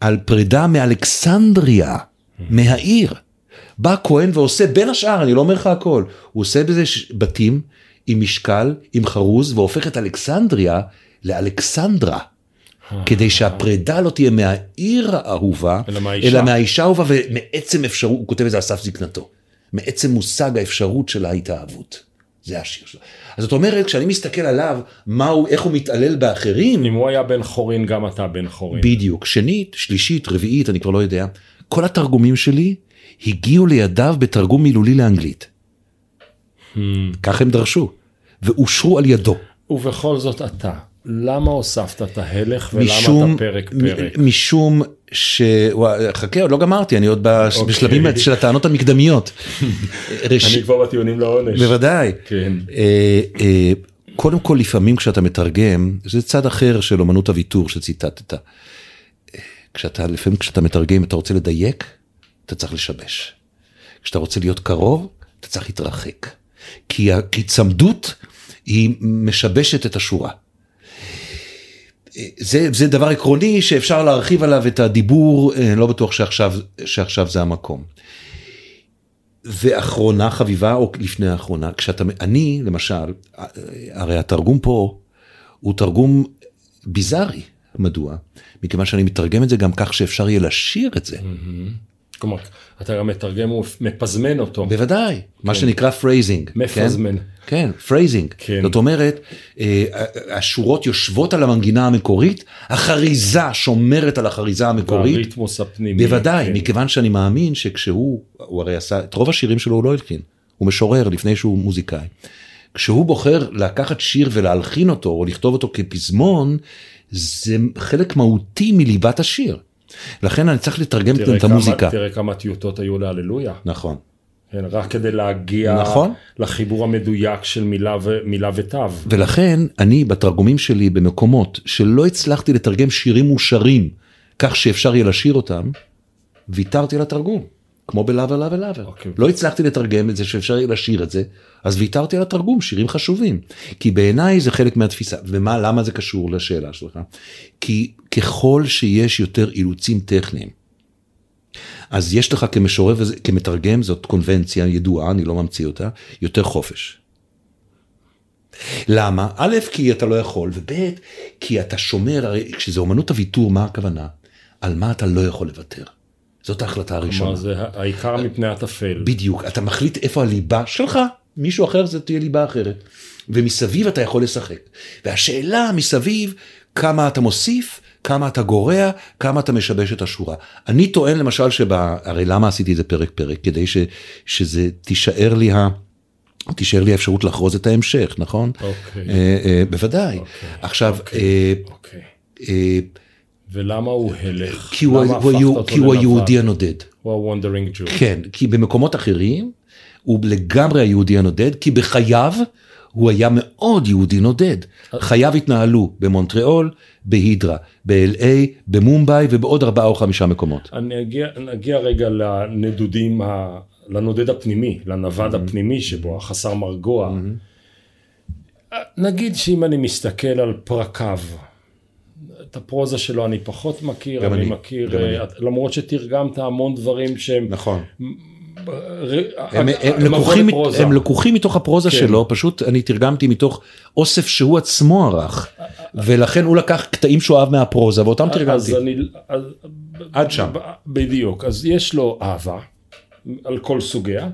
על פרידה מאלכסנדריה, מהעיר. בא כהן ועושה בין השאר, אני לא אומר לך הכל, הוא עושה בזה בתים עם משקל, עם חרוז, והופך את אלכסנדריה לאלכסנדרה, כדי שהפרידה לא תהיה מהעיר האהובה, אלא מהאישה האהובה, ומעצם אפשרות, הוא כותב את זה על סף זקנתו, מעצם מושג האפשרות של ההתאהבות. זה השיר שלו. אז זאת אומרת, כשאני מסתכל עליו, איך הוא מתעלל באחרים. אם הוא היה בן חורין, גם אתה בן חורין. בדיוק. שנית, שלישית, רביעית, אני כבר לא יודע. כל התרגומים שלי הגיעו לידיו בתרגום מילולי לאנגלית. כך הם דרשו. ואושרו על ידו. ובכל זאת אתה. למה הוספת את ההלך ולמה אתה פרק פרק? משום ש... חכה, עוד לא גמרתי, אני עוד בשלבים של הטענות המקדמיות. אני כבר בטיעונים לעונש. בוודאי. קודם כל, לפעמים כשאתה מתרגם, זה צד אחר של אומנות הוויתור שציטטת. לפעמים כשאתה מתרגם, אתה רוצה לדייק, אתה צריך לשבש. כשאתה רוצה להיות קרוב, אתה צריך להתרחק. כי הצמדות היא משבשת את השורה. זה דבר עקרוני שאפשר להרחיב עליו את הדיבור, לא בטוח שעכשיו זה המקום. ואחרונה חביבה, או לפני האחרונה, אני, למשל, הרי התרגום פה הוא תרגום ביזרי. מדוע? מכיוון שאני מתרגם את זה גם כך שאפשר יהיה לשיר את זה. כלומר, אתה מתרגם, הוא מפזמן אותו. בוודאי, מה שנקרא פרייזינג. מפזמן. כן, פרייזינג. זאת אומרת, השורות יושבות על המנגינה המקורית, החריזה שומרת על החריזה המקורית. והריתמוס הפנימי. בוודאי, מכיוון שאני מאמין שכשהוא, הוא הרי עשה, את רוב השירים שלו הוא לא הלחין, הוא משורר לפני שהוא מוזיקאי. כשהוא בוחר לקחת שיר ולהלחין אותו, או לכתוב אותו כפזמון, זה חלק מהותי מליבת השיר. לכן אני צריך לתרגם את המוזיקה. תראה כמה טיוטות היו להללויה. נכון. רק כדי להגיע לחיבור המדויק של מילה ותו. ולכן אני בתרגומים שלי במקומות שלא הצלחתי לתרגם שירים מושרים, כך שאפשר יהיה לשיר אותם, ויתרתי לתרגום. כמו בלאבר, לאבר, לאבר. לא הצלחתי לתרגם את זה שאפשר יהיה לשיר את זה, אז ויתרתי לתרגום, שירים חשובים. כי בעיניי זה חלק מהתפיסה. ולמה זה קשור לשאלה שלך? כי ככל שיש יותר אילוצים טכניים, אז יש לך כמשורר, כמתרגם, זאת קונבנציה ידועה, אני לא ממציא אותה, יותר חופש. למה? א', כי אתה לא יכול, וב', כי אתה שומר, הרי כשזה אומנות הוויתור, מה הכוונה? על מה אתה לא יכול לוותר? זאת ההחלטה הראשונה. כלומר, זה העיקר מפני התפל. בדיוק, אתה מחליט איפה הליבה שלך, מישהו אחר זה תהיה ליבה אחרת. ומסביב אתה יכול לשחק. והשאלה מסביב, כמה אתה מוסיף, כמה אתה גורע, כמה אתה משבש את השורה. אני טוען למשל הרי למה עשיתי את זה פרק-פרק? כדי שזה תישאר לי האפשרות לחרוז את ההמשך, נכון? אוקיי. בוודאי. עכשיו, ולמה הוא הלך? כי הוא היהודי הנודד. הוא ה-wandering Jew. כן, כי במקומות אחרים, הוא לגמרי היהודי הנודד, כי בחייו, הוא היה מאוד יהודי נודד. חייו התנהלו במונטריאול, בהידרה, ב-LA, במומביי, ובעוד 4 או 5 מקומות. נגיע רגע לנודד הפנימי, לנבד הפנימי שבו, החסר מרגוע. נגיד שאם אני מסתכל על פרקיו, את הפרוזה שלו אני פחות מכיר, אני מכיר, למרות שתרגמת המון דברים שהם... נכון. הם לקוחים מתוך הפרוזה שלו, פשוט אני תרגמתי מתוך אוסף שהוא עצמו ערך, ולכן הוא לקח קטעים שהוא אהב מהפרוזה, ואותם תרגמתי. עד שם. בדיוק, אז יש לו אהבה, על כל סוגיה,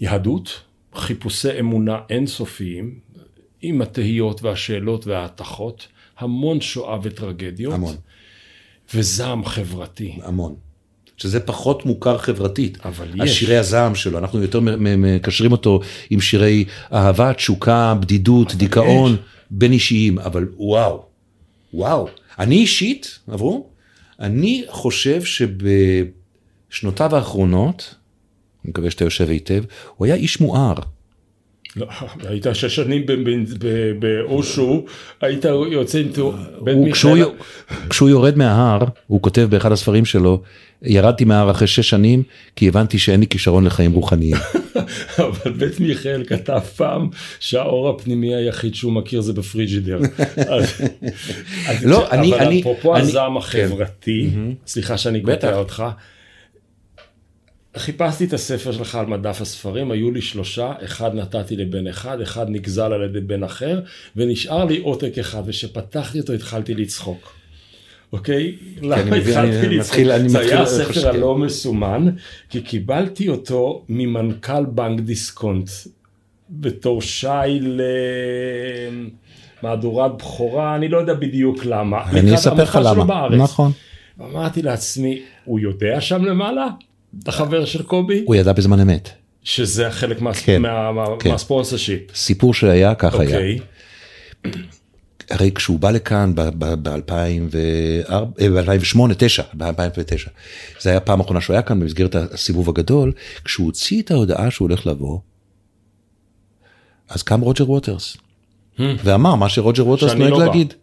יהדות, חיפושי אמונה אינסופיים, עם התהיות והשאלות וההתחות, המון שואה וטרגדיות. המון. וזעם חברתי. המון. שזה פחות מוכר חברתית. אבל יש. השירי הזעם שלו, אנחנו יותר מקשרים אותו עם שירי אהבה, תשוקה, בדידות, דיכאון, בין אישיים. אבל וואו, וואו. אני אישית, עברו, אני חושב שבשנותיו האחרונות, אני מקווה שאתה יושב היטב, הוא היה איש מואר. לא, היית 6 שנים באושו, היית יוצא עם בן מיכאל. כשהוא יורד מההר, הוא כותב באחד הספרים שלו, ירדתי מההר אחרי 6 שנים, כי הבנתי שאין לי כישרון לחיים רוחניים. אבל בן מיכאל כתב פעם, שהאור הפנימי היחיד שהוא מכיר זה בפריג'ידר. אבל אפרופו הזעם החברתי, סליחה שאני קוטע אותך, חיפשתי את הספר שלך על מדף הספרים, היו לי 3, אחד נתתי לבן אחד נגזל על ידי בן אחר, ונשאר לי עותק אחד, ושפתחתי אותו התחלתי לצחוק. אוקיי? למה התחלתי לצחוק? זה היה הספר הלא מסומן, כי קיבלתי אותו ממנכ"ל בנק דיסקונט, בתור שי למהדורת בכורה, אני לא יודע בדיוק למה. אני אספר לך למה, נכון. אמרתי לעצמי, הוא יודע שם למעלה? אתה חבר של קובי? הוא ידע בזמן אמת. שזה חלק מהספונסרשיפ. סיפור שהיה, כך היה. הרי כשהוא בא לכאן ב-2009, זה היה פעם האחרונה שהוא היה כאן במסגרת הסיבוב הגדול, כשהוא הוציא את ההודעה שהוא הולך לבוא, אז קם רוג'ר וטרס, ואמר מה שרוג'ר וטרס נוהג להגיד.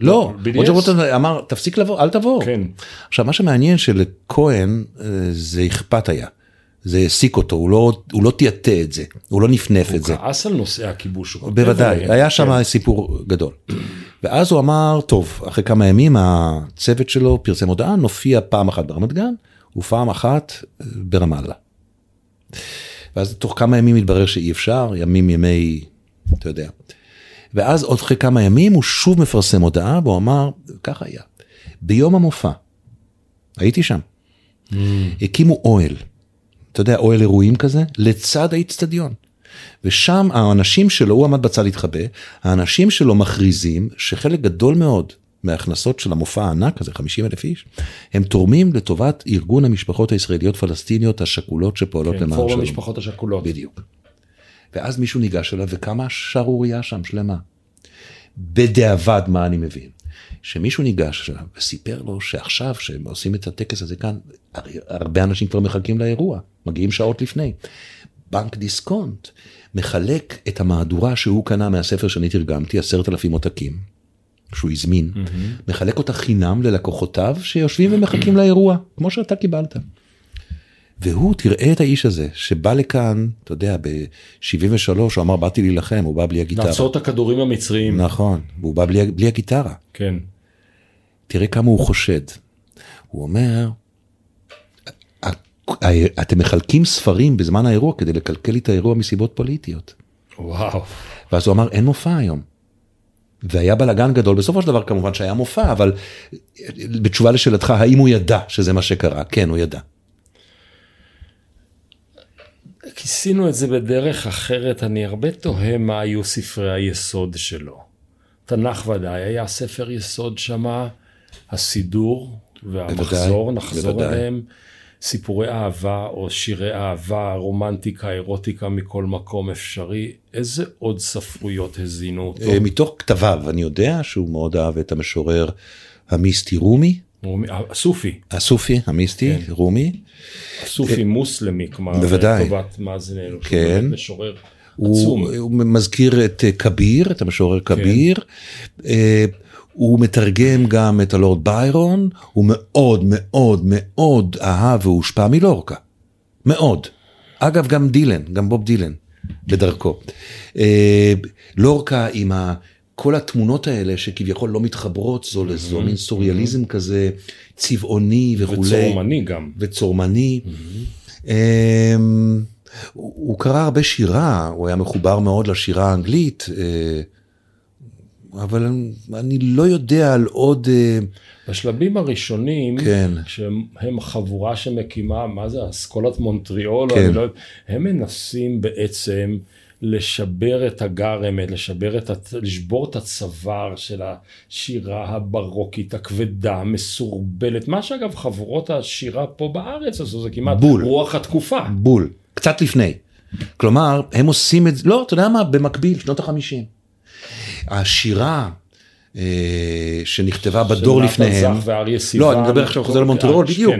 לא, רוג'ר וטרס אמר, תפסיק לבוא, אל תבוא. כן. עכשיו, מה שמעניין שלכהן, זה אכפת היה. זה העסיק אותו, הוא לא תיאטה את זה, הוא לא נפנף את זה. הוא כעס על נושא הכיבוש. בוודאי, היה שם סיפור גדול. ואז הוא אמר, טוב, אחרי כמה ימים, הצוות שלו פרסם הודעה, נופיע פעם אחת ברמת גן, ופעם אחת ברמאללה. ואז תוך כמה ימים התברר שאי אפשר, ימי, אתה יודע. ואז עוד אחרי כמה ימים הוא שוב מפרסם הודעה, והוא אמר, ככה היה, ביום המופע, הייתי שם, הקימו אוהל, אתה יודע, אוהל אירועים כזה, לצד האצטדיון. ושם האנשים שלו, הוא עמד בצד להתחבא, האנשים שלו מכריזים שחלק גדול מאוד מההכנסות של המופע הענק הזה, 50,000 איש, הם תורמים לטובת ארגון המשפחות הישראליות פלסטיניות השקולות שפועלות למען שלום. פורום המשפחות השקולות. בדיוק. ואז מישהו ניגש אליו, וכמה שערוריה שם שלמה. בדיעבד מה אני מבין. שמישהו ניגש אליו וסיפר לו שעכשיו שהם עושים את הטקס הזה כאן, הרבה אנשים כבר מחכים לאירוע, מגיעים שעות לפני. בנק דיסקונט מחלק את המהדורה שהוא קנה מהספר שאני תרגמתי, 10,000 עותקים. שהוא הזמין, מחלק אותה חינם ללקוחותיו שיושבים ומחכים לאירוע, כמו שאתה קיבלת. והוא, תראה את האיש הזה, שבא לכאן, אתה יודע, ב-73, הוא אמר, באתי להילחם, הוא בא בלי הגיטרה. נעצור את הכדורים המצריים. נכון, והוא בא בלי הגיטרה. כן. תראה כמה הוא חושד. הוא אומר, אתם מחלקים ספרים בזמן האירוע, כדי לקלקל את האירוע מסיבות פוליטיות. וואו. ואז הוא אמר, אין מופע היום. והיה בלגן גדול, בסופו של דבר כמובן שהיה מופע, אבל בתשובה לשאלתך, האם הוא ידע שזה מה שקרה? כן, הוא ידע. כיסינו את זה בדרך אחרת, אני הרבה תוהה מה היו ספרי היסוד שלו. תנ"ך ודאי, היה ספר יסוד שמה, הסידור והמחזור, נחזור עליהם, סיפורי אהבה או שירי אהבה, רומנטיקה, אירוטיקה, מכל מקום אפשרי. איזה עוד ספרויות הזינו אותו? מתוך כתביו, אני יודע שהוא מאוד אהב את המשורר המיסטי רומי. אסופי. אסופי, המיסטי, כן. רומי. אסופי מוסלמי, כמה לטובת מאזיננו. כן. משורר עצום. הוא מזכיר את כביר, את המשורר כביר. כן. הוא מתרגם גם את הלורד ביירון, הוא מאוד מאוד מאוד אהב והושפע מלורקה, מאוד. אגב גם דילן, גם בוב דילן בדרכו. לורקה עם כל התמונות האלה שכביכול לא מתחברות זו לזו, מין סוריאליזם כזה צבעוני וכו'. וצורמני גם. וצורמני. הוא קרא הרבה שירה, הוא היה מחובר מאוד לשירה האנגלית, אבל אני לא יודע על עוד... בשלבים הראשונים, כן. שהם חבורה שמקימה, מה זה, אסכולת מונטריאול, כן. לא, הם מנסים בעצם לשבר את הגרמת, לשבור את הצוואר של השירה הברוקית, הכבדה, מסורבלת, מה שאגב חבורות השירה פה בארץ, אז זה כמעט בול. רוח התקופה. בול, קצת לפני. כלומר, הם עושים את זה, לא, אתה יודע מה, במקביל, שנות ה-50. השירה שנכתבה בדור לפניהם, נתן זך ואריה סיוון, לא, אני מדבר עכשיו, חוזר למונטריאול, בדיוק,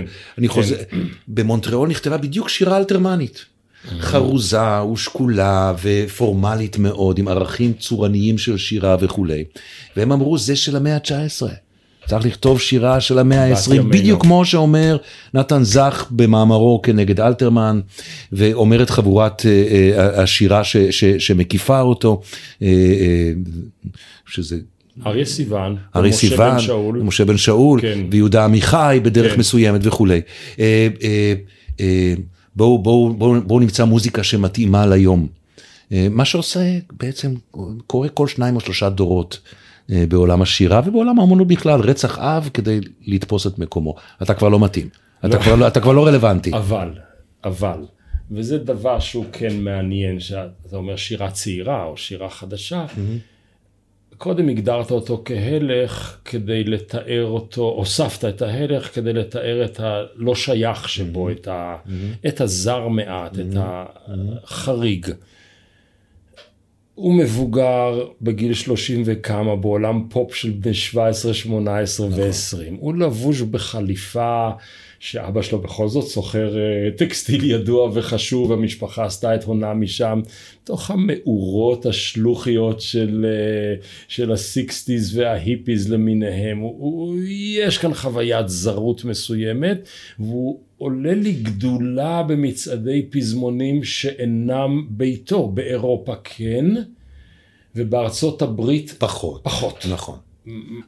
במונטריאול נכתבה בדיוק שירה אלתרמנית, חרוזה ושקולה ופורמלית מאוד, עם ערכים צורניים של שירה וכו'. והם אמרו, זה של המאה ה-19, צריך לכתוב שירה של המאה ה-20, בדיוק כמו שאומר נתן זך במאמרו כנגד אלתרמן, ואומרת חבורת השירה שמקיפה אותו, שזה... אריה סיוון, משה בן שאול, ויהודה המחי בדרך מסוימת וכו'. בואו נמצא מוזיקה שמתאימה ליום. מה שעושה בעצם קורה כל 2 או 3 דורות, בעולם השירה ובעולם האמנות בכלל, רצח אב כדי לתפוס את מקומו. אתה כבר לא מתאים, אתה כבר לא רלוונטי. אבל, וזה דבר שהוא כן מעניין, שאתה אומר שירה צעירה או שירה חדשה, קודם הגדרת אותו כהלך כדי לתאר אותו, הוספת את ההלך כדי לתאר את הלא שייך שבו, את הזר מעט, את החריג. הוא מבוגר בגיל 30 וכמה, בעולם פופ של בני 17, 18 ו-20. הוא לבוש בחליפה שאבא שלו בכל זאת סוחר טקסטיל ידוע וחשוב, המשפחה עשתה את הונה משם, תוך המאורות השלוחיות של ה-60s וההיפיז למיניהם. יש כאן חוויית זרות מסוימת, והוא עולה לגדולה במצעדי פזמונים שאינם ביתו. באירופה כן, ובארצות הברית פחות. נכון.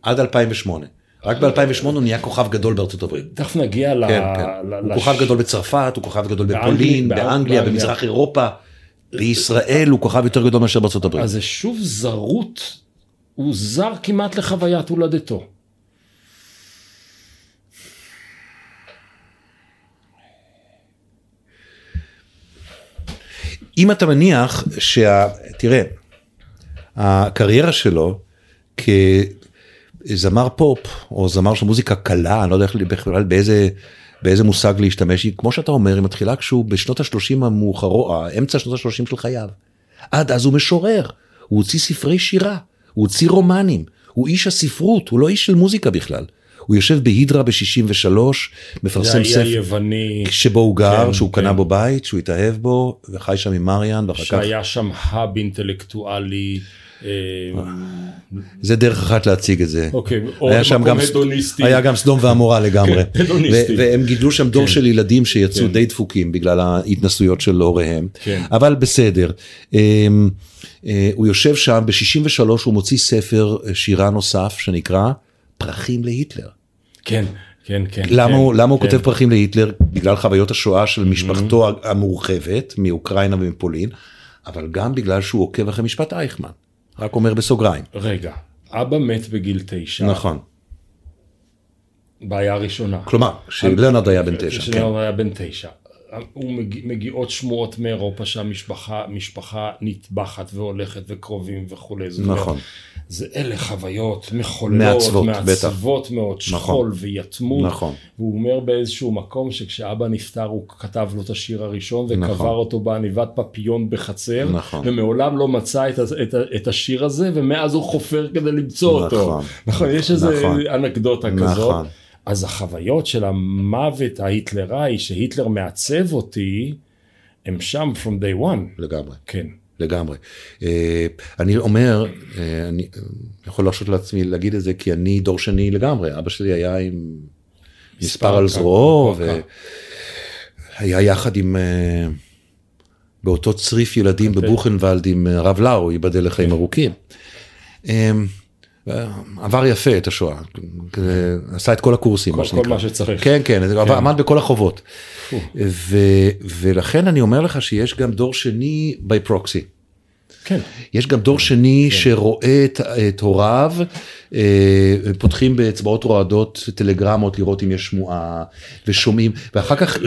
עד 2008. רק ב-2008 הוא נהיה כוכב גדול בארצות הברית. תכף נגיע ל... הוא כוכב גדול בצרפת, הוא כוכב גדול בפולין, באנגליה, במזרח אירופה. בישראל הוא כוכב יותר גדול מאשר בארצות הברית. אז זה שוב זרות, הוא זר כמעט לחוויית הולדתו. אם אתה מניח תראה, הקריירה שלו כזמר פופ, או זמר של מוזיקה קלה, אני לא יודע בכלל באיזה מושג להשתמש, כמו שאתה אומר, היא מתחילה כשהוא בשנות ה-30 המאוחרות, אמצע שנות ה-30 של חייו. עד אז הוא משורר, הוא הוציא ספרי שירה, הוא הוציא רומנים, הוא איש הספרות, הוא לא איש של מוזיקה בכלל. הוא יושב בהידרה ב-63, מפרסם ספר שבו הוא גר, שהוא קנה בו בית, שהוא התאהב בו, וחי שם עם מריאן. שהיה שם האב אינטלקטואלי. זה דרך אחת להציג את זה. היה גם סדום ועמורה לגמרי. והם גידלו שם דור של ילדים שיצאו די דפוקים בגלל ההתנסויות של הוריהם. אבל בסדר. הוא יושב שם, ב-63 הוא מוציא ספר שירה נוסף שנקרא פרחים להיטלר. כן, כן, כן. למה הוא כותב פרחים להיטלר? בגלל חוויות השואה של משפחתו המורחבת, מאוקראינה ומפולין, אבל גם בגלל שהוא עוקב אחרי משפט אייכמן. רק אומר בסוגריים. רגע, אבא מת בגיל 9. נכון. בעיה ראשונה. כלומר, שלאונרד היה בן 9. שלאונרד היה בן 9. מגיעות שמועות מאירופה שהמשפחה נטבחת והולכת וקרובים וכו'. נכון. זה אלה חוויות מחוללות, מעצבות מאוד, שכול ויתמות. נכון. והוא אומר באיזשהו מקום שכשאבא נפטר הוא כתב לו את השיר הראשון וקבר אותו בעניבת פפיון בחצר, ומעולם לא מצא את השיר הזה, ומאז הוא חופר כדי למצוא אותו. נכון, יש איזו אנקדוטה כזאת. אז החוויות של המוות ההיטלראי, שהיטלר מעצב אותי, הם שם from day one. לגמרי. כן. לגמרי. אני אומר, אני יכול להרשות לעצמי להגיד את זה, כי אני דור שני לגמרי. אבא שלי היה עם מספר על זרועו, והיה יחד עם, באותו צריף ילדים בבוכנוולד עם רב לאו, ייבדל לחיים ארוכים. עבר יפה את השואה, עשה את כל הקורסים, כל מה שצריך. כן, כן, עמד בכל החובות. ולכן אני אומר לך שיש גם דור שני by proxy. כן. יש גם דור שני שרואה את הוריו, פותחים באצבעות רועדות טלגרמות לראות אם יש שמועה, ושומעים, ואחר כך...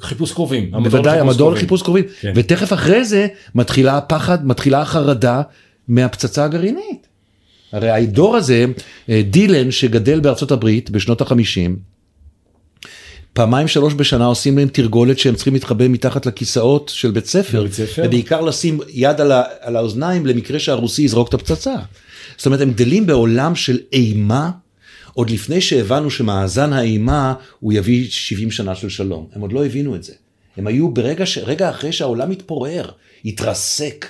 חיפוש קרובים. בוודאי, המדור לחיפוש קרובים. ותכף אחרי זה מתחילה הפחד, מתחילה החרדה מהפצצה הגרעינית. הרי האידור הזה, דילן שגדל בארצות הברית בשנות ה-50, פעמיים שלוש בשנה עושים להם תרגולת שהם צריכים להתחבא מתחת לכיסאות של בית ספר, ובעיקר לשים יד על האוזניים למקרה שהרוסי יזרוק את הפצצה. זאת אומרת, הם גדלים בעולם של אימה, עוד לפני שהבנו שמאזן האימה הוא יביא 70 שנה של שלום. הם עוד לא הבינו את זה. הם היו רגע אחרי שהעולם התפורר, התרסק,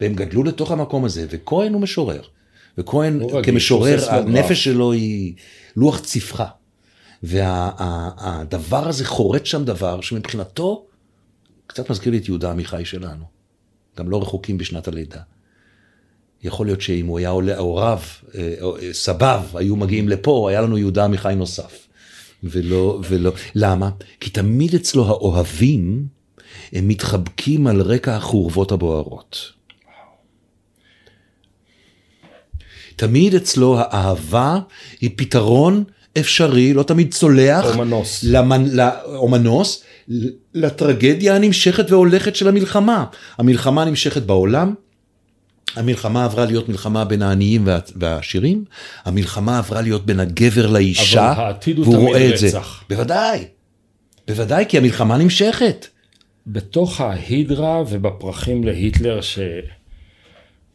והם גדלו לתוך המקום הזה, וכהן הוא משורר. וכהן כמשורר, הנפש שלו היא לוח צפחה. והדבר הזה חורט שם דבר שמבחינתו, קצת מזכיר לי את יהודה המחי שלנו. גם לא רחוקים בשנת הלידה. יכול להיות שאם הוא היה עולה, הוריו, סבב, היו מגיעים לפה, היה לנו יהודה המחי נוסף. ולא, למה? כי תמיד אצלו האוהבים, הם מתחבקים על רקע החורבות הבוערות. תמיד אצלו האהבה היא פתרון אפשרי, לא תמיד צולח, אומנוס, לטרגדיה הנמשכת והולכת של המלחמה. המלחמה נמשכת בעולם, המלחמה עברה להיות מלחמה בין העניים והעשירים, המלחמה עברה להיות בין הגבר לאישה, והוא רואה את זה. בוודאי, בוודאי, כי המלחמה נמשכת. בתוך ההידרה ובפרחים להיטלר ש...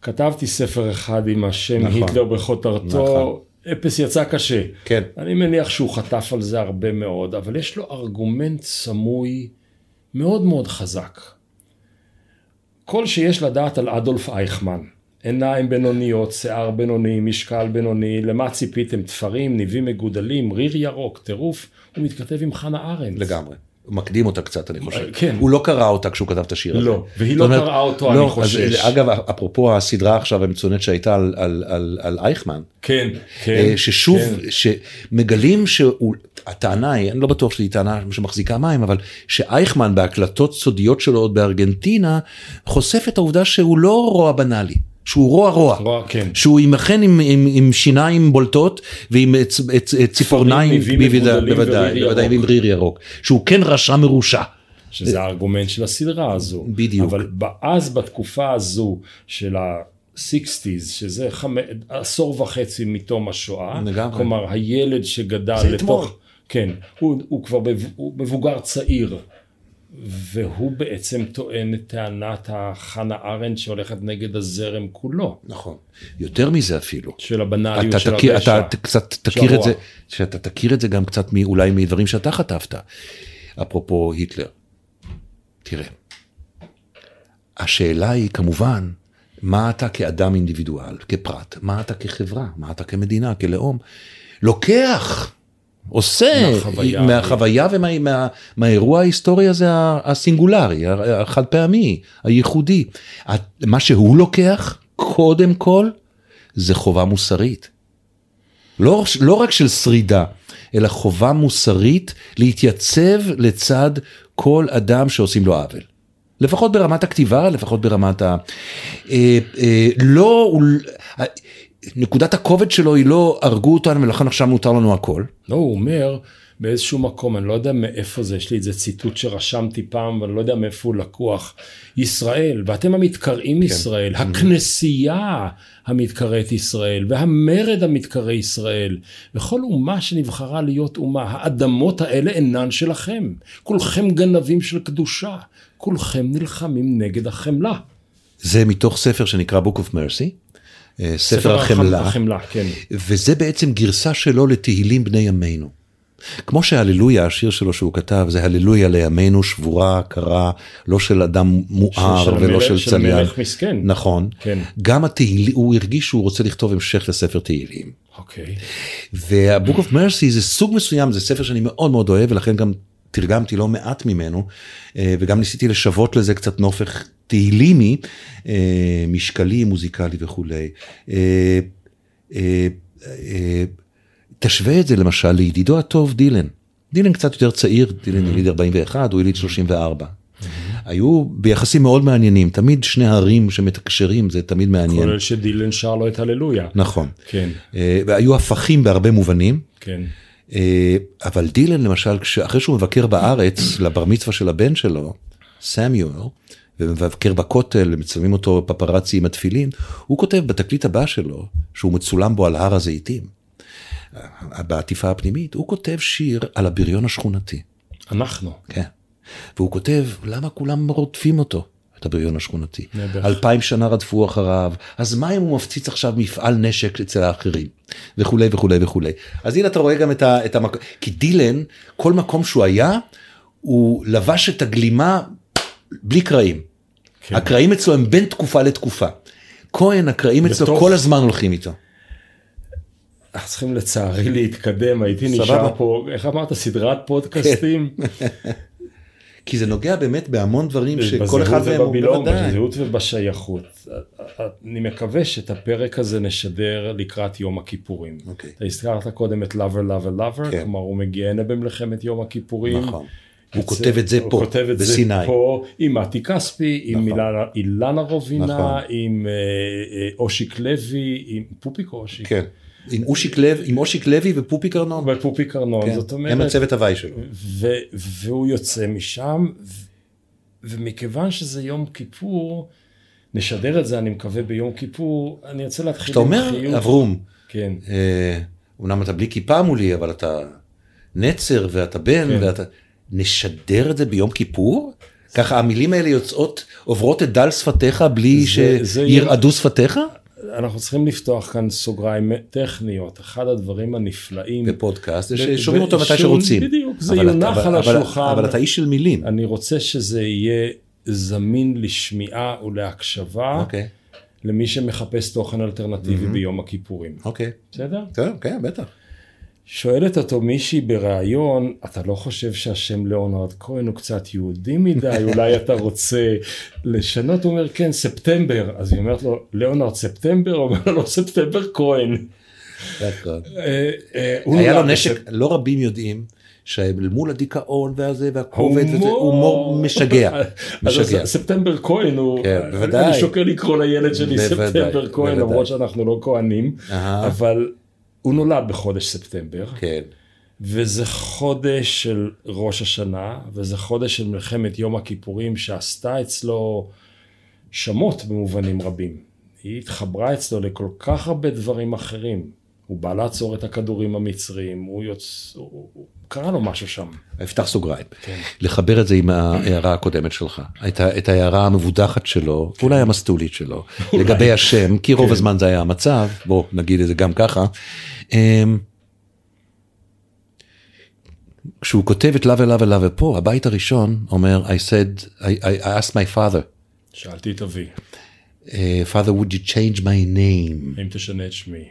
כתבתי ספר אחד עם השם היטלר בחותרתו, אפס יצא קשה. כן. אני מניח שהוא חטף על זה הרבה מאוד, אבל יש לו ארגומנט סמוי מאוד מאוד חזק. כל שיש לדעת על אדולף אייכמן, עיניים בינוניות, שיער בינוני, משקל בינוני, למה ציפיתם? תפרים, ניבים מגודלים, ריר ירוק, טירוף, הוא מתכתב עם חנה ארנדט. לגמרי. מקדים אותה קצת, אני חושב. כן. הוא לא קרא אותה כשהוא כתב את השיר הזה. לא, והיא לא קראה אותו, אני חושש. אגב, אפרופו הסדרה עכשיו המצוינת שהייתה על אייכמן. כן, כן. ששוב, שמגלים שהטענה היא, אני לא בטוח שהיא טענה שמחזיקה מים, אבל שאייכמן בהקלטות סודיות שלו עוד בארגנטינה, חושף את העובדה שהוא לא רוע בנאלי. שהוא רוע, שהוא ימחן עם שיניים בולטות, ועם ציפורניים, בוודאי, עם ריר ירוק, שהוא כן רשע מרושע, שזה הארגומנט של הסדרה הזו. בדיוק. אבל אז בתקופה הזו של ה-60s, שזה עשור וחצי מתום השואה, כלומר הילד שגדל לתוך... כן, הוא כבר מבוגר צעיר, והוא בעצם טוען את טענת חנה ארנדט שהולכת נגד הזרם כולו. נכון. יותר מזה אפילו. של הבנאליות של הרשע. אתה קצת תכיר את זה, שאתה תכיר את זה גם קצת אולי מדברים שאתה חטפת. אפרופו היטלר. תראה, השאלה היא כמובן, מה אתה כאדם אינדיבידואל, כפרט, מה אתה כחברה, מה אתה כמדינה, כלאום, לוקח... עושה מהחוויה ומהאירוע ההיסטורי הזה הסינגולרי, החד פעמי, הייחודי. מה שהוא לוקח, קודם כל, זה חובה מוסרית. לא רק של שרידה, אלא חובה מוסרית להתייצב לצד כל אדם שעושים לו עוול. לפחות ברמת הכתיבה, לפחות ברמת ה... לא... נקודת הכובד שלו היא לא הרגו אותנו, ולכן עכשיו מותר לנו הכל. לא, הוא אומר, באיזשהו מקום, אני לא יודע מאיפה זה, יש לי איזה ציטוט שרשמתי פעם, ואני לא יודע מאיפה הוא לקוח. ישראל, ואתם המתקראים ישראל, הכנסייה המתקראת ישראל, והמרד המתקרא ישראל, וכל אומה שנבחרה להיות אומה, האדמות האלה אינן שלכם. כולכם גנבים של קדושה, כולכם נלחמים נגד החמלה. זה מתוך ספר שנקרא Book of Mercy, ספר החמלה, כן. וזה בעצם גרסה שלו לתהילים בני ימינו. כמו שהללויה, השיר שלו שהוא כתב, זה הללויה לימינו, שבורה, קרה, לא של אדם מואר ולא של צנע. של מלך מסכן. נכון. כן. גם התהילים, הוא הרגיש שהוא רוצה לכתוב המשך לספר תהילים. אוקיי. וה-Book of Mercy זה סוג מסוים, זה ספר שאני מאוד מאוד אוהב, ולכן גם תרגמתי לא מעט ממנו, וגם ניסיתי לשוות לזה קצת נופך תהילימי, משקלי, מוזיקלי וכולי. תשווה את זה למשל לידידו הטוב דילן. דילן קצת יותר צעיר, דילן יליד 41, הוא יליד 34. היו ביחסים מאוד מעניינים, תמיד שני הרים שמתקשרים, זה תמיד מעניין. כולל שדילן שר לו את הללויה. נכון. כן. והיו הפכים בהרבה מובנים. כן. אבל דילן למשל, אחרי שהוא מבקר בארץ לבר מצווה של הבן שלו, סמיואל, ומבקר בכותל, ומצלמים אותו פפרצי עם התפילין, הוא כותב בתקליט הבא שלו, שהוא מצולם בו על הר הזיתים, בעטיפה הפנימית, הוא כותב שיר על הבריון השכונתי. אנחנו. כן. והוא כותב, למה כולם רודפים אותו? את הבריון השכונתי. 2000 שנה רדפו אחריו, אז מה אם הוא מפציץ עכשיו מפעל נשק אצל האחרים? וכו' וכו' וכו'. אז הנה אתה רואה גם את המקום, כי דילן, כל מקום שהוא היה, הוא לבש את הגלימה בלי קרעים. כן. הקרעים אצלו הם בין תקופה לתקופה. כהן, הקרעים אצלו כל הזמן הולכים איתו. אנחנו צריכים לצערי להתקדם, הייתי נשאר פה, איך אמרת, סדרת פודקאסטים? כן. כי זה נוגע באמת בהמון דברים שכל אחד מהם הוא בוודאי. בזהות ובשייכות. אני מקווה שאת הפרק הזה נשדר לקראת יום הכיפורים. אתה הזכרת קודם את Lover, Lover, Lover, כלומר הוא מגיע הנה במלחמת יום הכיפורים. נכון. הוא כותב את זה פה, בסיני. עם עתי כספי, עם אילנה רובינה, עם אושיק לוי, עם פופיק אושיק. כן. עם אושיק לוי ופופיק ארנון. ופופיק ארנון, זאת אומרת. הם הצוות הוואי שלו. והוא יוצא משם, ומכיוון שזה יום כיפור, נשדר את זה, אני מקווה ביום כיפור, אני רוצה להתחיל... שאתה אומר, אברום, אומנם אתה בלי כיפה מולי, אבל אתה נצר ואתה בן, ואתה... נשדר את זה ביום כיפור? ככה המילים האלה יוצאות, עוברות את דל שפתיך בלי שירעדו שפתיך? אנחנו צריכים לפתוח כאן סוגריים טכניות, אחד הדברים הנפלאים. בפודקאסט, ששומעים אותו מתי שרוצים. בדיוק, זה יונח על השולחן. אבל אתה איש של מילים. אני רוצה שזה יהיה זמין לשמיעה ולהקשבה, למי שמחפש תוכן אלטרנטיבי ביום הכיפורים. אוקיי. בסדר? כן, בטח. שואלת אותו מישהי ברעיון, אתה לא חושב שהשם ליאונרד כהן הוא קצת יהודי מדי, אולי אתה רוצה לשנות? הוא אומר, כן, ספטמבר. אז היא אומרת לו, ליאונרד ספטמבר? הוא אומר לו, ספטמבר כהן. היה לו נשק, לא רבים יודעים, שמול הדיכאון והזה והכובד, הוא משגע. אז ספטמבר כהן הוא, אני שוקר לקרוא לילד שלי ספטמבר כהן, למרות שאנחנו לא כהנים, אבל... הוא נולד בחודש ספטמבר, וזה חודש של ראש השנה, וזה חודש של מלחמת יום הכיפורים שעשתה אצלו שמות במובנים רבים. היא התחברה אצלו לכל כך הרבה דברים אחרים. הוא בא לעצור את הכדורים המצרים, הוא קרא לו משהו שם. אפתח סוגריים. כן. לחבר את זה עם ההערה הקודמת שלך, את ההערה המבודחת שלו, כן. אולי המסטולית שלו, לגבי השם, כי רוב כן. הזמן זה היה המצב, בוא נגיד את זה גם ככה. כשהוא כותב את לב ולב ולב ופה, הבית הראשון אומר, I asked my father. שאלתי את אבי. Father, would you change my name? אם תשנה את שמי.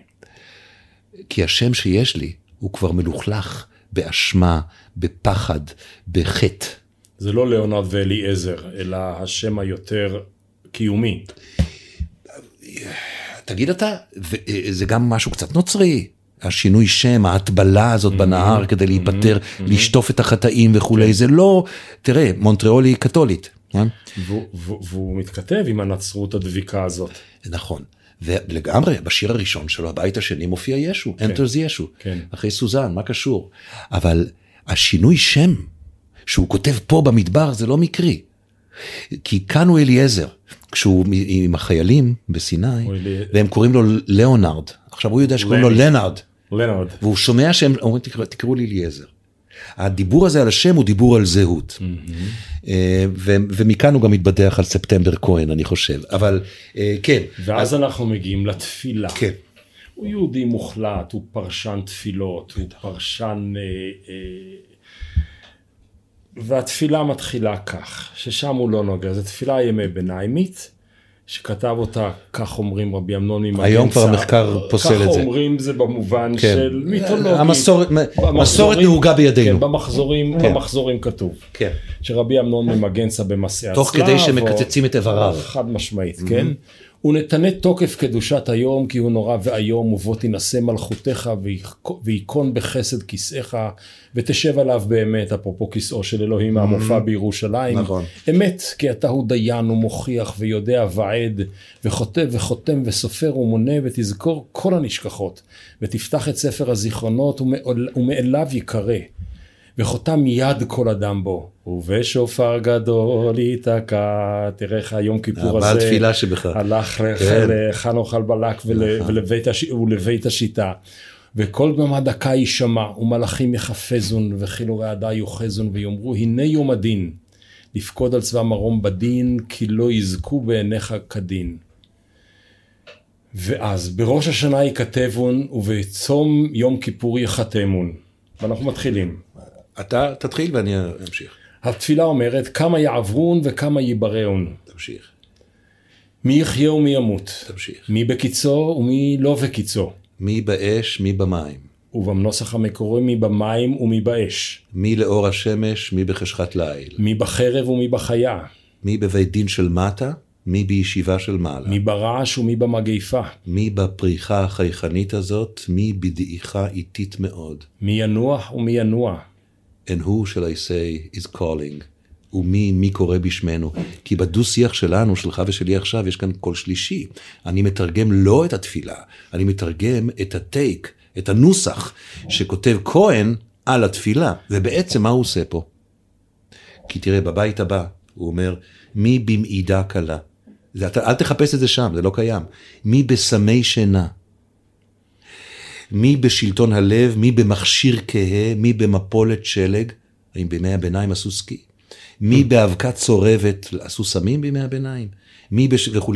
כי השם שיש לי, הוא כבר מלוכלך באשמה, בפחד, בחטא. זה לא ליאונרד ואליעזר, אלא השם היותר קיומי. תגיד אתה, זה גם משהו קצת נוצרי. השינוי שם, ההטבלה הזאת בנהר כדי להיפטר, לשטוף את החטאים וכולי, זה לא, תראה, מונטריאול היא קתולית. והוא מתכתב עם הנצרות הדביקה הזאת. נכון. ולגמרי, בשיר הראשון שלו, הבית השני מופיע ישו, אנטרס ישו, אחרי סוזן, מה קשור? אבל השינוי שם, שהוא כותב פה במדבר, זה לא מקרי. כי כאן הוא אליעזר, כשהוא עם החיילים בסיני, והם קוראים לו ליאונרד. עכשיו הוא יודע שקוראים לו לנארד, והוא שומע שהם אומרים, תקראו לי אליעזר. הדיבור הזה על השם הוא דיבור על זהות. ומכאן הוא גם מתבדח על ספטמבר כהן, אני חושב. אבל כן. ואז אנחנו מגיעים לתפילה. כן. הוא יהודי מוחלט, הוא פרשן תפילות, הוא פרשן... והתפילה מתחילה כך, ששם הוא לא נוגע. זו תפילה ימי ביניימית, שכתב אותה, כך אומרים רבי אמנון ממגנצה. היום כבר המחקר פוסל את זה. כך אומרים זה במובן כן. של מיתולוגית. המסורת נהוגה בידינו. כן, במחזורים, כן. במחזורים כתוב. כן. שרבי אמנון ממגנצה במסעי הצלב. תוך כדי שמקצצים את עבריו. חד משמעית, mm-hmm. כן. הוא נתנה תוקף קדושת היום, כי הוא נורא והיום, ובוא תנסה מלכותך, ויקון בחסד כיסאיך, ותשב עליו באמת, אפרופו כיסאו של אלוהים, המופע בירושלים. נכון. אמת, כי אתה הוא דיין, הוא מוכיח, ויודע ועד, וחוטב וחותם וסופר ומונה, ותזכור כל הנשכחות, ותפתח את ספר הזיכרונות, ומאליו יקרא. וחותם מיד כל אדם בו, ובשופר גדול יתקע, תראה איך היום כיפור הזה, הלך לחנוך על בלק ולבית השיטה, וכל דממה דקה ישמע, ומלאכים יחפזון, וחילורי עדה יוחזון, ויאמרו, הנה יום הדין, לפקוד על צבא מרום בדין, כי לא יזכו בעיניך כדין. ואז, בראש השנה יכתבון, ובצום יום כיפור יחתמון. ואנחנו מתחילים. אתה תתחיל ואני אמשיך. התפילה אומרת, כמה יעברון וכמה ייברעון. תמשיך. מי יחיה ומי ימות. תמשיך. מי בקיצו ומי לא בקיצו. מי באש, מי במים. ובנוסח המקורי, מי במים ומי באש. מי לאור השמש, מי בחשכת ליל. מי בחרב ומי בחיה. מי בבית דין של מטה, מי בישיבה של מעלה. מי ברעש ומי במגיפה. מי בפריחה החייכנית הזאת, מי בדעיכה איטית מאוד. מי ינוח ומי ינוע. And who shall I say is calling? ומי קורא בשמנו? כי בדו-שיח שלנו, שלך ושלי עכשיו, יש כאן קול שלישי. אני מתרגם לא את התפילה, אני מתרגם את הטייק, את הנוסח, שכותב כהן על התפילה. ובעצם מה הוא עושה פה? כי תראה, בבית הבא, הוא אומר, מי במעידה קלה? אל תחפש את זה שם, זה לא קיים. מי בסמי שינה? מי בשלטון הלב, מי במכשיר כהה, מי במפולת שלג, האם בימי הביניים עשו סקי? מי באבקה צורבת, עשו סמים בימי הביניים? מי וכו'.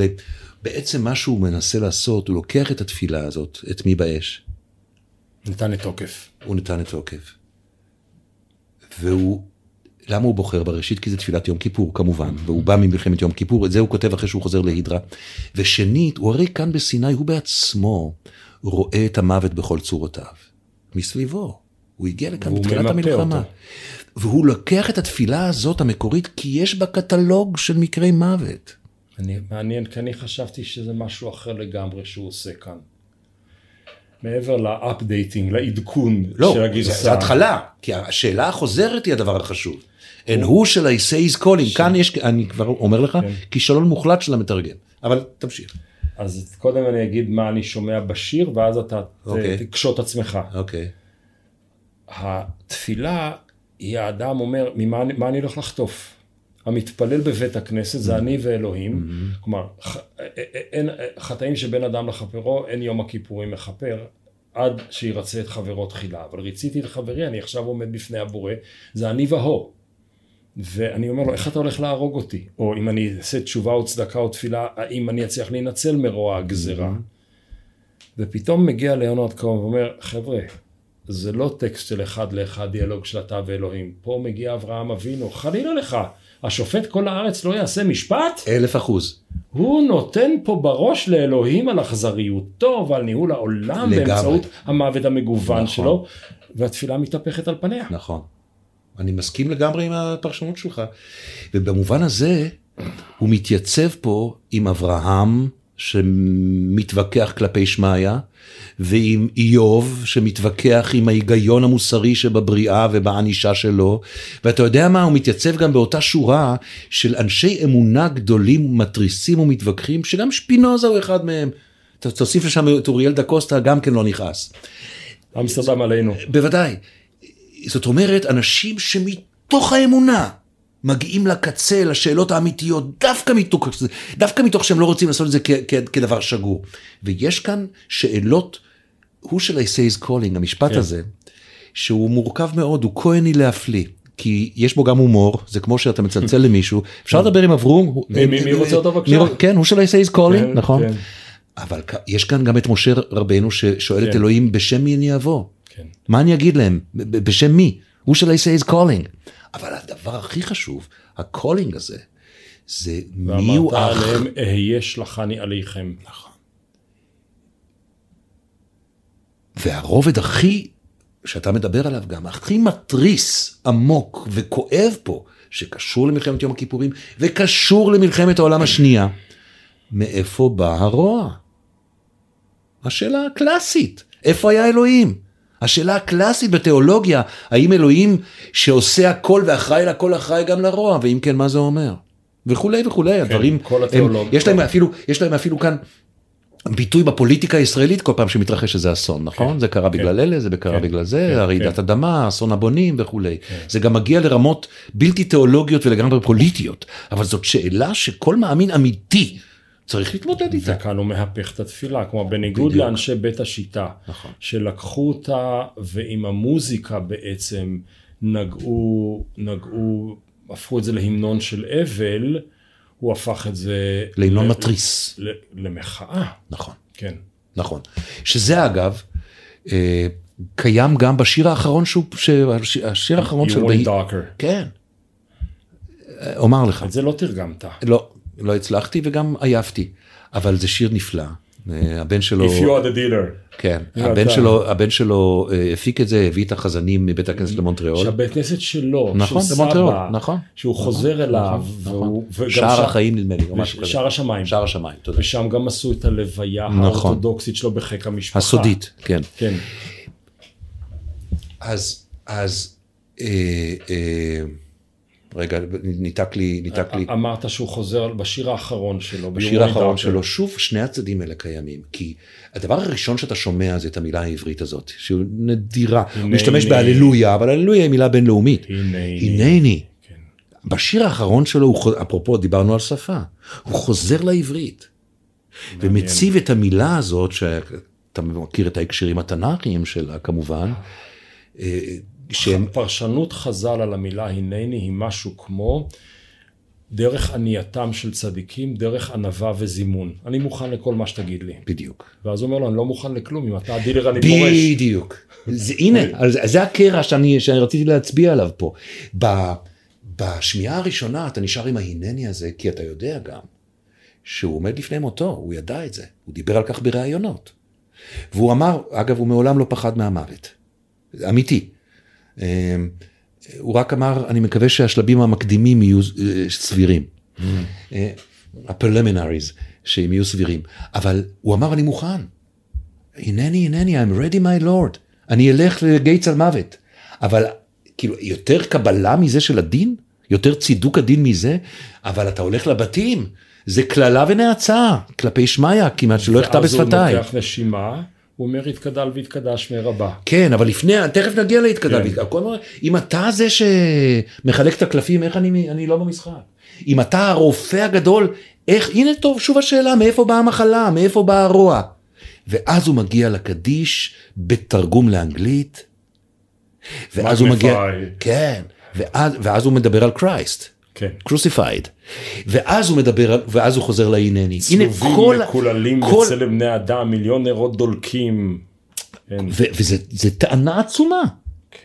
בעצם מה שהוא מנסה לעשות, הוא לוקח את התפילה הזאת, את מי באש. נתן את תוקף. הוא נתן את תוקף. והוא, למה הוא בוחר בראשית? כי זה תפילת יום כיפור, כמובן. והוא בא ממלחמת יום כיפור, את זה הוא כותב אחרי שהוא חוזר להידרה. ושנית, הוא הרי כאן בסיני, הוא בעצמו, הוא רואה את המוות בכל צורותיו. מסביבו. הוא הגיע לכאן בתחילת המלחמה. אותו. והוא לוקח את התפילה הזאת המקורית, כי יש בה קטלוג של מקרי מוות. מעניין, כי אני חשבתי שזה משהו אחר לגמרי שהוא עושה כאן. מעבר לאפדייטינג, לעדכון לא, של הגרסה. לא, זה התחלה. כי השאלה החוזרת היא הדבר החשוב. אין הוא של ה-Says Calling. כאן יש, אני כבר אומר לך, כישלון מוחלט של המתרגם. אבל תמשיך. אז קודם אני אגיד מה אני שומע בשיר, ואז אתה תקשוט עצמך. התפילה היא האדם אומר, מה אני הולך לחטוף? המתפלל בבית הכנסת זה אני ואלוהים, כלומר, חטאים שבין אדם לחברו, אין יום הכיפורים מחפר, עד שירצה את חברו תחילה, אבל רציתי לחברי, אני עכשיו עומד בפני הבורא, זה אני והוא, ואני אומר לו, איך אתה הולך להרוג אותי? או אם אני אעשה תשובה או צדקה או תפילה, האם אני אצליח להינצל מרוע הגזרה? ופתאום מגיע ליאונרד כהן ואומר, חבר'ה, זה לא טקסט של אחד לאחד, דיאלוג של אתה ואלוהים, פה מגיע אברהם אבינו, חלילה לך, השופט כל הארץ לא יעשה משפט? 1,000%. הוא נותן פה בראש לאלוהים על אכזריותו ועל ניהול העולם לגמרי. באמצעות המוות המגוון נכון. שלו, והתפילה מתהפכת על פניה. נכון. אני מסכים לגמרי עם הפרשנות שלך. ובמובן הזה, הוא מתייצב פה עם אברהם, שמתווכח כלפי שמעיה, ועם איוב שמתווכח עם ההיגיון המוסרי שבבריאה ובענישה שלו, ואתה יודע מה, הוא מתייצב גם באותה שורה של אנשי אמונה גדולים, מטריסים ומתווכחים, שגם שפינוזה הוא אחד מהם, תוסיף לשם את אוריאל דה קוסטה, גם כן לא נכעס. אמסטרדם עלינו. בוודאי, זאת אומרת, אנשים שמתוך האמונה, מגיעים לקצה, לשאלות האמיתיות, דווקא מתוך שהם לא רוצים לעשות את זה כדבר שגור. ויש כאן שאלות, who shall I say is calling, המשפט הזה, שהוא מורכב מאוד, הוא כהני להפליא, כי יש בו גם הומור, זה כמו שאתה מצלצל למישהו, אפשר לדבר עם אברום, מי רוצה אותו בבקשה? כן, who shall I say is calling, נכון? אבל יש כאן גם את משה רבנו, ששואל את אלוהים, בשם מי אני אבוא? מה אני אגיד להם? בשם מי? who shall I say is calling? אבל הדבר הכי חשוב, הקולינג הזה, זה מי הוא אח. ואמרת עליהם, אהיה שלחני עליכם. נכון. והרובד הכי, שאתה מדבר עליו גם, הכי מטריס, עמוק וכואב פה, שקשור למלחמת יום הכיפורים, וקשור למלחמת העולם השנייה, מאיפה בא הרוע? השאלה הקלאסית, איפה היה אלוהים? השאלה הקלאסית בתיאולוגיה, האם אלוהים שעושה הכל ואחראי לכל אחראי גם לרוע, ואם כן מה זה אומר? וכולי וכולי, הדברים, יש להם אפילו כאן ביטוי בפוליטיקה הישראלית, כל פעם שמתרחש שזה אסון, נכון? זה קרה בגלל אלה, זה קרה בגלל זה, הרעידת אדמה, אסון הבונים וכולי. זה גם מגיע לרמות בלתי תיאולוגיות ולגמרי פוליטיות, אבל זאת שאלה שכל מאמין אמיתי, צריך להתמודד איתה. וכאן הוא מהפך את התפילה, כלומר בניגוד בדיוק. לאנשי בית השיטה, נכון. שלקחו אותה ועם המוזיקה בעצם נגעו, הפכו את זה להמנון של אבל, הוא הפך את זה... להמנון מטריס. למחאה. נכון. כן. נכון. שזה אגב, קיים גם בשיר האחרון שהוא, השיר האחרון של... You went darker. כן. אומר לך. את זה לא תרגמת. לא הצלחתי וגם עייפתי, אבל זה שיר נפלא, הבן שלו... If you are the dealer. כן, הבן שלו הפיק את זה, הביא את החזנים מבית הכנסת למונטריאול. שהבית הכנסת שלו, של סבא, שהוא חוזר אליו, שער החיים נדמה לי, שער השמיים. שער השמיים, תודה. ושם גם עשו את הלוויה האורתודוקסית שלו בחיק המשפחה. הסודית, כן. כן. אז... רגע, ניתק לי. אמרת שהוא חוזר בשיר האחרון שלו. בשיר האחרון שלו, שוב, שני הצדדים האלה קיימים, כי הדבר הראשון שאתה שומע זה את המילה העברית הזאת, שהוא נדירה. הוא משתמש בהללויה, אבל הללויה היא מילה בינלאומית. הנני. בשיר האחרון שלו, אפרופו, דיברנו על שפה, הוא חוזר לעברית, ומציב את המילה הזאת, שאתה מכיר את ההקשרים התנ"כיים שלה, כמובן, פרשנות חז"ל על המילה הנני היא משהו כמו דרך ענייתם של צדיקים, דרך ענווה וזימון. אני מוכן לכל מה שתגיד לי. בדיוק. ואז הוא אומר לו, אני לא מוכן לכלום, אם אתה הדילר אני פורש. בדיוק. הנה, זה הקרע שאני רציתי להצביע עליו פה. בשמיעה הראשונה אתה נשאר עם ההנני הזה, כי אתה יודע גם שהוא עומד לפני מותו, הוא ידע את זה, הוא דיבר על כך בראיונות. והוא אמר, אגב, הוא מעולם לא פחד מהמוות. אמיתי. הוא רק אמר, אני מקווה שהשלבים המקדימים יהיו סבירים. הפרלימינריז, שהם יהיו סבירים. אבל הוא אמר, אני מוכן. הנני, I'm ready my lord. אני אלך לגיא צל מוות. אבל כאילו, יותר קבלה מזה של הדין? יותר צידוק הדין מזה? אבל אתה הולך לבתים. זה כללה ונעצה. כלפי שמיה, כמעט שלא הכתה בשפתיים. ואז הוא נותח נשימה. הוא אומר, התקדל והתקדש מרבה. כן, אבל לפני, תכף נגיע להתקדל. אם אתה זה שמחלק את הקלפים, איך אני לא במשחק? אם אתה הרופא הגדול, איך, הנה טוב, שוב השאלה, מאיפה באה המחלה, מאיפה באה הרוע? ואז הוא מגיע לקדיש, בתרגום לאנגלית, ואז הוא מגיע, כן, ואז הוא מדבר על קרייסט. קרוסיפייד. ואז הוא מדבר, ואז הוא חוזר להינני. צלובים מקוללים בצלם בני אדם, מיליון נרות דולקים. וזה טענה עצומה.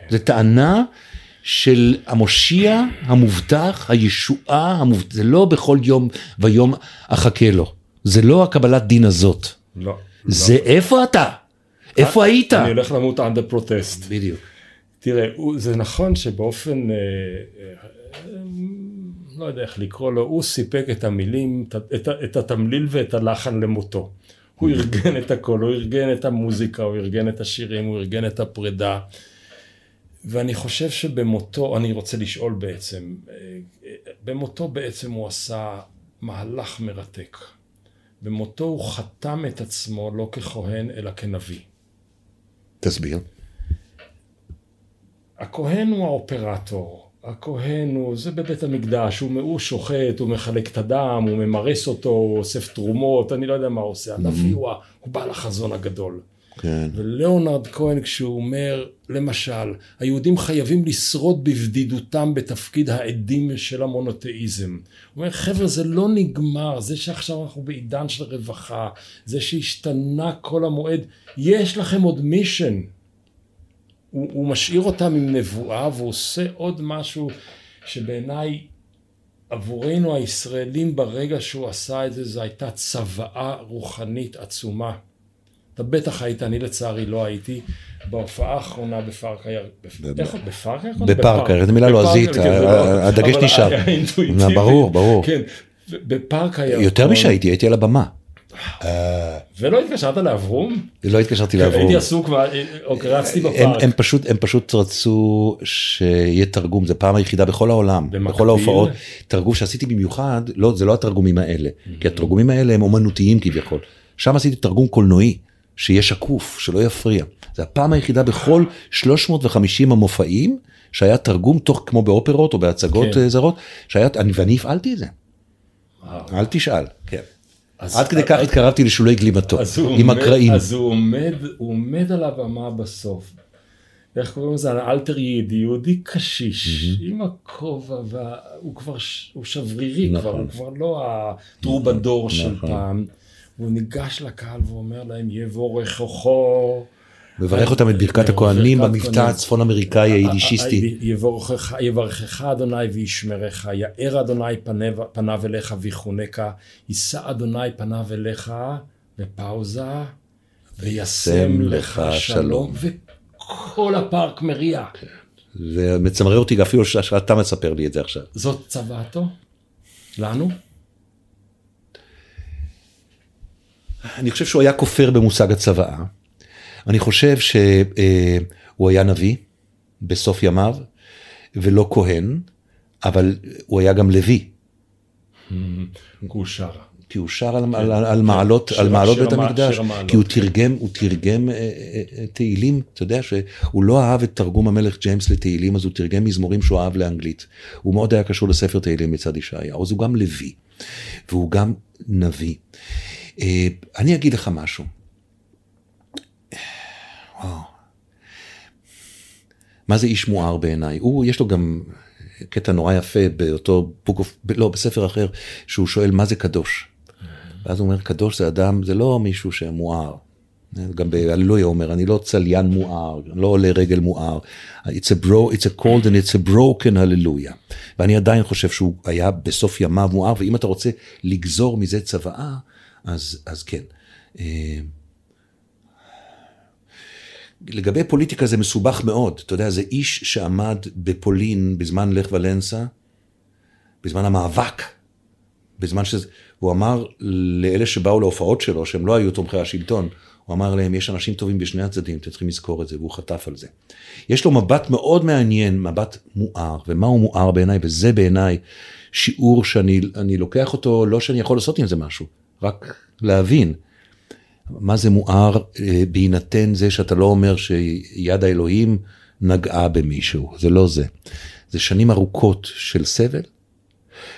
זה טענה של המושיע, המובטח, הישועה, זה לא בכל יום ויום אחכה לו. זה לא הקבלת דין הזאת. לא. זה איפה אתה? איפה היית? אני הולך למות under protest. בדיוק. תראה, זה נכון שבאופן... לא יודע איך לקרוא לו, הוא סיפק את המילים, את התמליל ואת הלחן למותו. הוא ארגן את הכל, הוא ארגן את המוזיקה, הוא ארגן את השירים, הוא ארגן את הפרידה. ואני חושב שבמותו, אני רוצה לשאול בעצם, במותו בעצם הוא עשה מהלך מרתק. במותו הוא חתם את עצמו לא ככהן אלא כנביא. תסביר. הכהן הוא האופרטור. הכהן הוא, זה בבית המקדש, הוא שוחט, הוא מחלק את הדם, הוא ממרס אותו, הוא אוסף תרומות, אני לא יודע מה הוא עושה, הנביא הוא בעל החזון הגדול. כן. וליאונרד כהן כשהוא אומר, למשל, היהודים חייבים לשרוד בבדידותם בתפקיד העדים של המונותאיזם. הוא אומר, חבר'ה, זה לא נגמר, זה שעכשיו אנחנו בעידן של רווחה, זה שהשתנה כל המועד, יש לכם עוד מישן. הוא משאיר אותם עם נבואה, והוא עושה עוד משהו שבעיניי עבורנו הישראלים ברגע שהוא עשה את זה, זו הייתה צוואה רוחנית עצומה. אתה בטח היית, אני לצערי לא הייתי, בהופעה האחרונה בפארק הירקון. איך עוד? בפארק הירקון? בפארק הירקון, זו מילה לא עזית, הדגש נשאר. אבל האינטואיטיבי. ברור, ברור. כן, בפארק הירקון. יותר משהייתי, הייתי על הבמה. ולא התקשרת לאברום? לא התקשרתי לאברום. הייתי עסוק, רצתי בפארק. הם פשוט רצו שיהיה תרגום, זה פעם היחידה בכל העולם, בכל ההופעות. תרגום שעשיתי במיוחד, זה לא התרגומים האלה, כי התרגומים האלה הם אומנותיים כביכול. שם עשיתי תרגום קולנועי, שיהיה שקוף, שלא יפריע. זה הפעם היחידה בכל 350 המופעים, שהיה תרגום תוך כמו באופרות או בהצגות זרות, ואני הפעלתי את זה. אל תשאל, כן. עד כדי כך התקרבתי לשולי גלימתו, עם הקרעים. אז הוא עומד על הבמה בסוף. איך קוראים לזה? אלטר יהודי, יהודי קשיש, עם הכובע, הוא שברירי כבר, הוא כבר לא הטרובדור של פעם. הוא ניגש לקהל ואומר להם, יבורך אוכו. מברך אותם את ברכת הכהנים במבטא הצפון אמריקאי היידישיסטי. יברכך אדוני וישמרך, יאר אדוני פניו אליך ויחונקה, יישא אדוני פניו אליך בפאוזה, וישם לך שלום. וכל הפארק מריע. זה מצמרר אותי אפילו שאתה מספר לי את זה עכשיו. זאת צוואתו? לנו? אני חושב שהוא היה כופר במושג הצוואה. אני חושב שהוא היה נביא בסוף ימיו, ולא כהן, אבל הוא היה גם לוי. הוא שר. כי הוא שר על מעלות בית המקדש, כי הוא תרגם תהילים, אתה יודע שהוא לא אהב את תרגום המלך ג'יימס לתהילים, אז הוא תרגם מזמורים שהוא אהב לאנגלית. הוא מאוד היה קשור לספר תהילים מצד ישעיהו, אז הוא גם לוי, והוא גם נביא. אני אגיד לך משהו. מה זה איש מואר בעיניי? יש לו גם קטע נורא יפה בספר אחר, שהוא שואל מה זה קדוש. ואז הוא אומר, קדוש זה אדם, זה לא מישהו שמואר. גם באללויה אומר, אני לא צליין מואר, אני לא עולה רגל מואר. It's a cold and it's a broken hallelujah. ואני עדיין חושב שהוא היה בסוף ימיו מואר, ואם אתה רוצה לגזור מזה צוואה, אז כן. לגבי פוליטיקה זה מסובך מאוד, אתה יודע, זה איש שעמד בפולין בזמן לך ולנסה, בזמן המאבק, בזמן הוא אמר לאלה שבאו להופעות שלו, שהם לא היו תומכי השלטון, הוא אמר להם, יש אנשים טובים בשני הצדדים, אתם צריכים לזכור את זה, והוא חטף על זה. יש לו מבט מאוד מעניין, מבט מואר, ומה הוא מואר בעיניי, וזה בעיניי שיעור שאני לוקח אותו, לא שאני יכול לעשות עם זה משהו, רק להבין. מה זה מואר בהינתן זה שאתה לא אומר שיד האלוהים נגעה במישהו, זה לא זה. זה שנים ארוכות של סבל,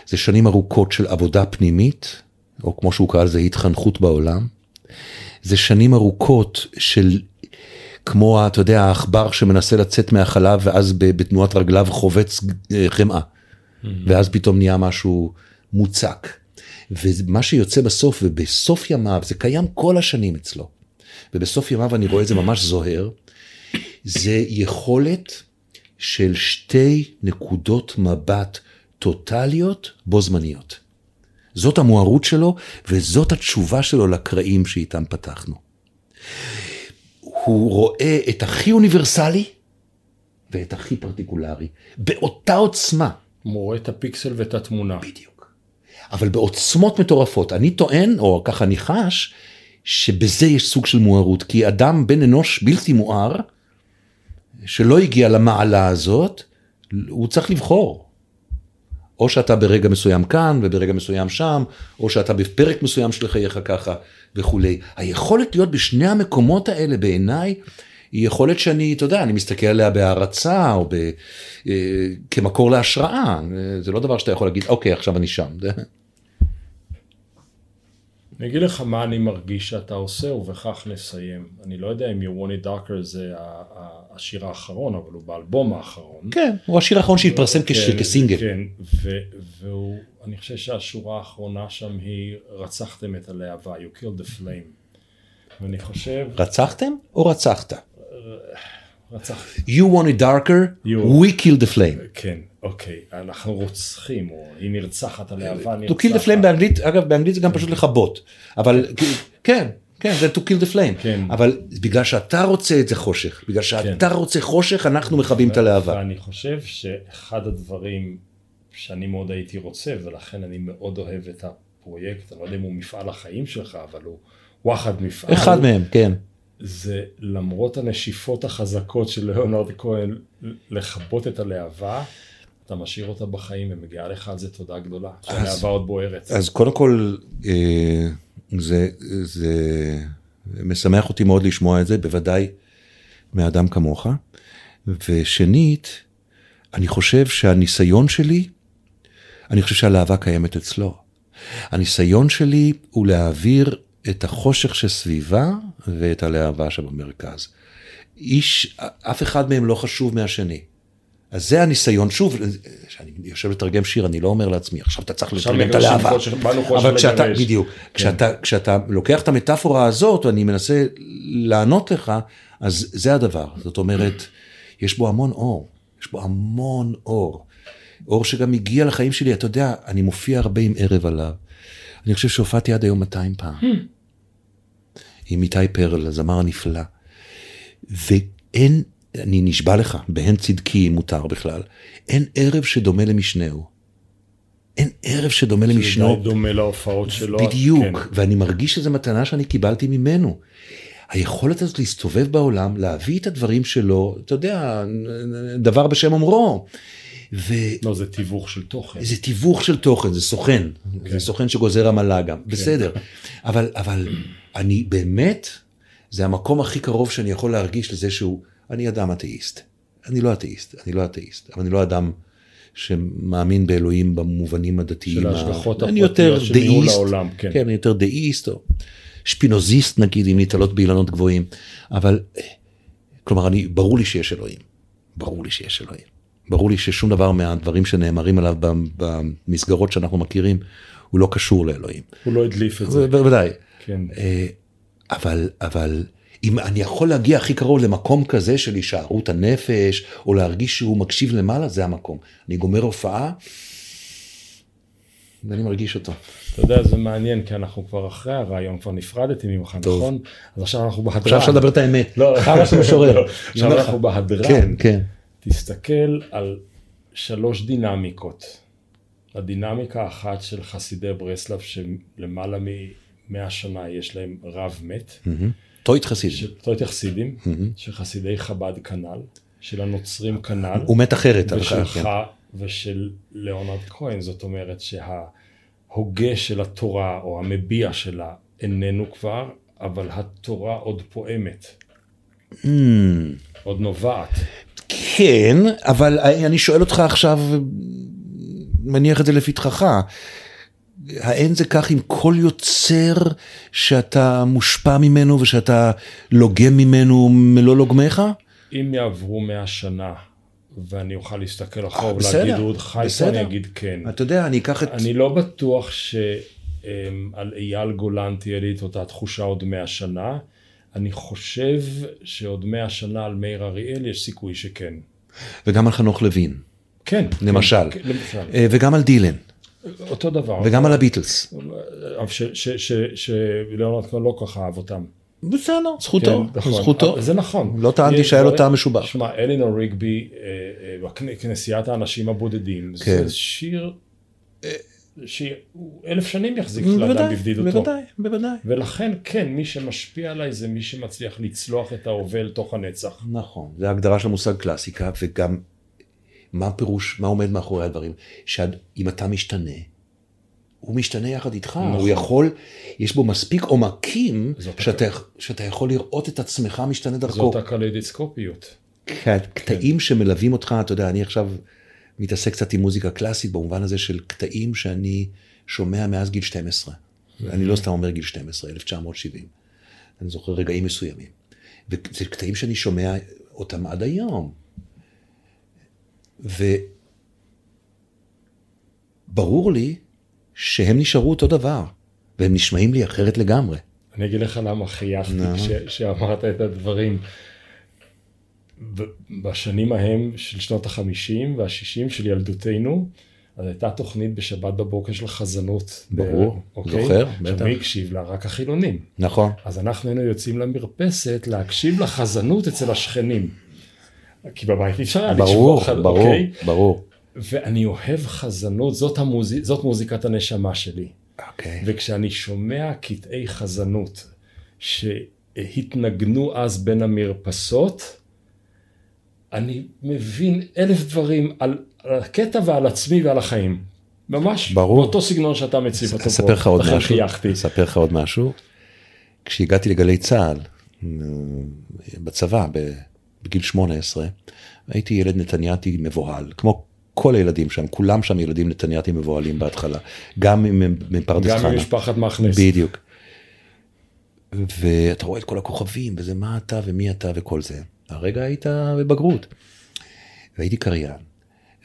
זה שנים ארוכות של עבודה פנימית, או כמו שהוא קרא, זה התחנכות בעולם, זה שנים ארוכות של, כמו, אתה יודע, האחבר שמנסה לצאת מהחלב, ואז בתנועת רגליו חובץ חמאה, ואז פתאום נהיה משהו מוצק. ומה שיוצא בסוף, ובסוף ימיו, זה קיים כל השנים אצלו, ובסוף ימיו אני רואה את זה ממש זוהר, זה יכולת של שתי נקודות מבט טוטליות בו זמניות. זאת המוארות שלו, וזאת התשובה שלו לקראים שאיתם פתחנו. הוא רואה את הכי אוניברסלי, ואת הכי פרטיקולרי, באותה עוצמה. הוא רואה את הפיקסל ואת התמונה. בדיוק. אבל בעוצמות מטורפות. אני טוען, או ככה אני חש, שבזה יש סוג של מוארות, כי אדם בן אנוש בלתי מואר, שלא הגיע למעלה הזאת, הוא צריך לבחור. או שאתה ברגע מסוים כאן, וברגע מסוים שם, או שאתה בפרק מסוים של חייך ככה, וכולי. היכולת להיות בשני המקומות האלה בעיניי, היא יכולת שאני, אתה יודע, אני מסתכל עליה בהערצה, או כמקור להשראה. זה לא דבר שאתה יכול להגיד, אוקיי, עכשיו אני שם. אני אגיד לך מה אני מרגיש שאתה עושה, ובכך נסיים. אני לא יודע אם You Want It Darker זה השיר האחרון, אבל הוא באלבום האחרון. כן, הוא השיר האחרון שהתפרסם כסינגל. כן, ואני חושב שהשורה האחרונה שם היא, רצחתם את הלהבה, You Killed the Flame. ואני חושב... רצחתם או רצחת? רצחתם. You Want It Darker, We Killed the Flame. כן. אוקיי, אנחנו רוצחים, או היא נרצחת, הלהבה נרצחת. To kill the flame באנגלית, אגב, באנגלית זה גם פשוט לכבות, אבל כן, כן, זה to kill the flame, אבל בגלל שאתה רוצה את זה חושך, בגלל שאתה רוצה חושך, אנחנו מכבים את הלהבה. ואני חושב שאחד הדברים שאני מאוד הייתי רוצה, ולכן אני מאוד אוהב את הפרויקט, אני לא יודע אם הוא מפעל החיים שלך, אבל הוא אחד מפעל. אחד מהם, כן. זה למרות הנשיפות החזקות של ליאונרד כהן, לכבות את הלהבה, אתה משאיר אותה בחיים ומגיעה לך על זה תודה גדולה, שהלהבה עוד בוערת. אז קודם כל, זה משמח אותי מאוד לשמוע את זה, בוודאי מאדם כמוך. ושנית, אני חושב שהניסיון שלי, אני חושב שהלהבה קיימת אצלו. הניסיון שלי הוא להעביר את החושך שסביבה ואת הלהבה שבמרכז. אף אחד מהם לא חשוב מהשני. אז זה הניסיון, שוב, כשאני יושב לתרגם שיר, אני לא אומר לעצמי, עכשיו אתה צריך לתרגם את הלהבה. אבל כשאתה, בדיוק, כשאתה לוקח את המטאפורה הזאת, ואני מנסה לענות לך, אז זה הדבר. זאת אומרת, יש בו המון אור. יש בו המון אור. אור שגם הגיע לחיים שלי, אתה יודע, אני מופיע הרבה עם ערב עליו. אני חושב שהופעתי עד היום 200 פעם. עם איתי פרל, הזמר הנפלא. ואין... אני נשבע לך, בהן צדקי מותר בכלל, אין ערב שדומה למשנהו. אין ערב שדומה למשנהו. שדומה להופעות שלו. בדיוק, כן. ואני מרגיש שזו מתנה שאני קיבלתי ממנו. היכולת הזאת להסתובב בעולם, להביא את הדברים שלו, אתה יודע, דבר בשם אומרו. לא, זה תיווך של תוכן. זה תיווך של תוכן, זה סוכן. כן. זה סוכן שגוזר המלה גם, כן. בסדר. אבל אני באמת, זה המקום הכי קרוב שאני יכול להרגיש לזה שהוא, אני אדם אתאיסט. אני לא אתאיסט, אבל אני לא אדם שמאמין באלוהים במובנים הדתיים. של ההשגחות הפרטיות שמיעול העולם, כן. כן, אני יותר דאיסט, או שפינוזיסט נגיד, עם נתעלות באילנות גבוהים, אבל, כלומר, ברור לי שיש אלוהים. ברור לי ששום דבר מהדברים שנאמרים עליו במסגרות שאנחנו מכירים, הוא לא קשור לאלוהים. הוא לא הדליף את זה. בוודאי. כן. אבל... אם אני יכול להגיע הכי קרוב למקום כזה של הישארות הנפש, או להרגיש שהוא מקשיב למעלה, זה המקום. אני גומר הופעה, ואני מרגיש אותו. אתה יודע, זה מעניין, כי אנחנו כבר אחרי הרעיון, כבר נפרדתי ממך, נכון? אז עכשיו אנחנו בהדרן. עכשיו שדבר את האמת. לא, עכשיו אנחנו בהדרן. כן, כן. תסתכל על 3 דינמיקות. הדינמיקה האחת של חסידי ברסלב, שלמעלה מ-100 שנה יש להם רב מת. טועית חסידים, של חסידי חב"ד כנ"ל, של הנוצרים כנ"ל. הוא מת אחרת. ושלך ושל ליאונרד כהן, זאת אומרת שההוגה של התורה, או המביע שלה, איננו כבר, אבל התורה עוד פועמת. עוד נובעת. כן, אבל אני שואל אותך עכשיו, מניח את זה לפתחך, האין זה כך עם כל יוצר שאתה מושפע ממנו ושאתה לוגם ממנו מלא לוגמך? אם יעברו 100 שנה ואני אוכל להסתכל אחורה ולהגיד עוד חי פה, אני אגיד כן. אתה יודע, אני אקח את... אני לא בטוח שעל אייל גולן תהיה לי את אותה תחושה עוד 100 שנה. אני חושב שעוד 100 שנה על מאיר אריאל יש סיכוי שכן. וגם על חנוך לוין. כן. למשל. כן, למשל. וגם על דילן. אותו דבר. וגם על הביטלס. שליאונרד כהן לא ככה אהב אותם. בסדר, זכותו. זה נכון. לא טענתי שהיה לו טעם משובח. שמע, אלינור ריגבי, כנסיית האנשים הבודדים, זה שיר ש1,000 שנים יחזיק לאדם בבדידותו. בוודאי, בוודאי. ולכן כן, מי שמשפיע עליי זה מי שמצליח לצלוח את ההווה לתוך הנצח. נכון, זה ההגדרה של המושג קלאסיקה, וגם מה פירוש, מה עומד מאחורי הדברים, שאם אתה משתנה, הוא משתנה יחד איתך, הוא יכול, יש בו מספיק עומקים, שאתה יכול לראות את עצמך משתנה דרכו. זאת הקליידוסקופיות. קטעים שמלווים אותך, אתה יודע, אני עכשיו מתעסק קצת עם מוזיקה קלאסית, במובן הזה של קטעים שאני שומע מאז גיל 12. אני לא סתם אומר גיל 12, 1970. אני זוכר רגעים מסוימים. וזה קטעים שאני שומע אותם עד היום. וברור לי, שהם נשארו אותו דבר, והם נשמעים לי אחרת לגמרי. אני אגיד לך למה חייכתי שאמרת את הדברים. בשנים ההם של שנות ה50 וה60 של ילדותנו, אז הייתה תוכנית בשבת בבוקר של חזנות. ברור, זוכר. שמי הקשיב לה רק החילונים. נכון. אז אנחנו היינו יוצאים למרפסת להקשיב לחזנות אצל השכנים. כי בבית אפשר לשמוע חזנות. ברור, ברור. ואני אוהב חזנות, זאת מוזיקת הנשמה שלי. אוקיי. וכשאני שומע קטעי חזנות שהתנגנו אז בין המרפסות, אני מבין 1,000 דברים על הקטע ועל עצמי ועל החיים. ממש באותו סגנון שאתה מציב אותו. אספר לך עוד משהו. אספר לך עוד משהו. כשהגעתי לגלי צהל, בצבא, בגיל 18, הייתי ילד נתניאתי מבוהל, כמו כל הילדים שם, כולם שם ילדים נתניאתים מבועלים בהתחלה, גם מפרדס חנה. גם ממשפחת מאכנס. בדיוק. ואתה רואה את כל הכוכבים, וזה מה אתה ומי אתה וכל זה. הרגע היית בבגרות. והייתי קריין,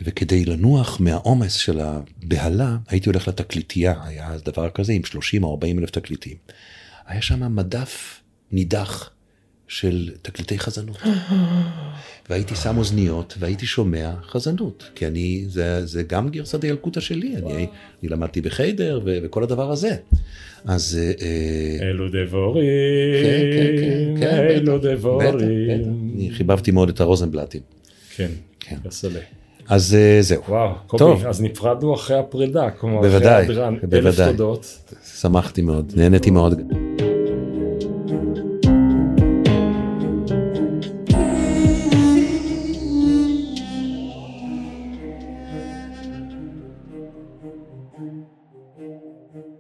וכדי לנוח מהעומס של הבהלה, הייתי הולך לתקליטייה, היה דבר כזה עם 30 או 40 אלף תקליטים. היה שם מדף נידח, של תקליטי חזנות. והייתי שם אוזניות, והייתי שומע חזנות, כי אני, זה גם גרסת הילקוטה שלי, אני למדתי בחיידר, וכל הדבר הזה. אז... אלו דבורים, אלו דבורים. אני חיבבתי מאוד את הרוזנבלטים. כן, בסדר. אז זהו. וואו, קובי, אז נפרדנו אחרי הפרידה, כמו אחרי הדרן, 1,000 תודות. שמחתי מאוד, נהניתי מאוד.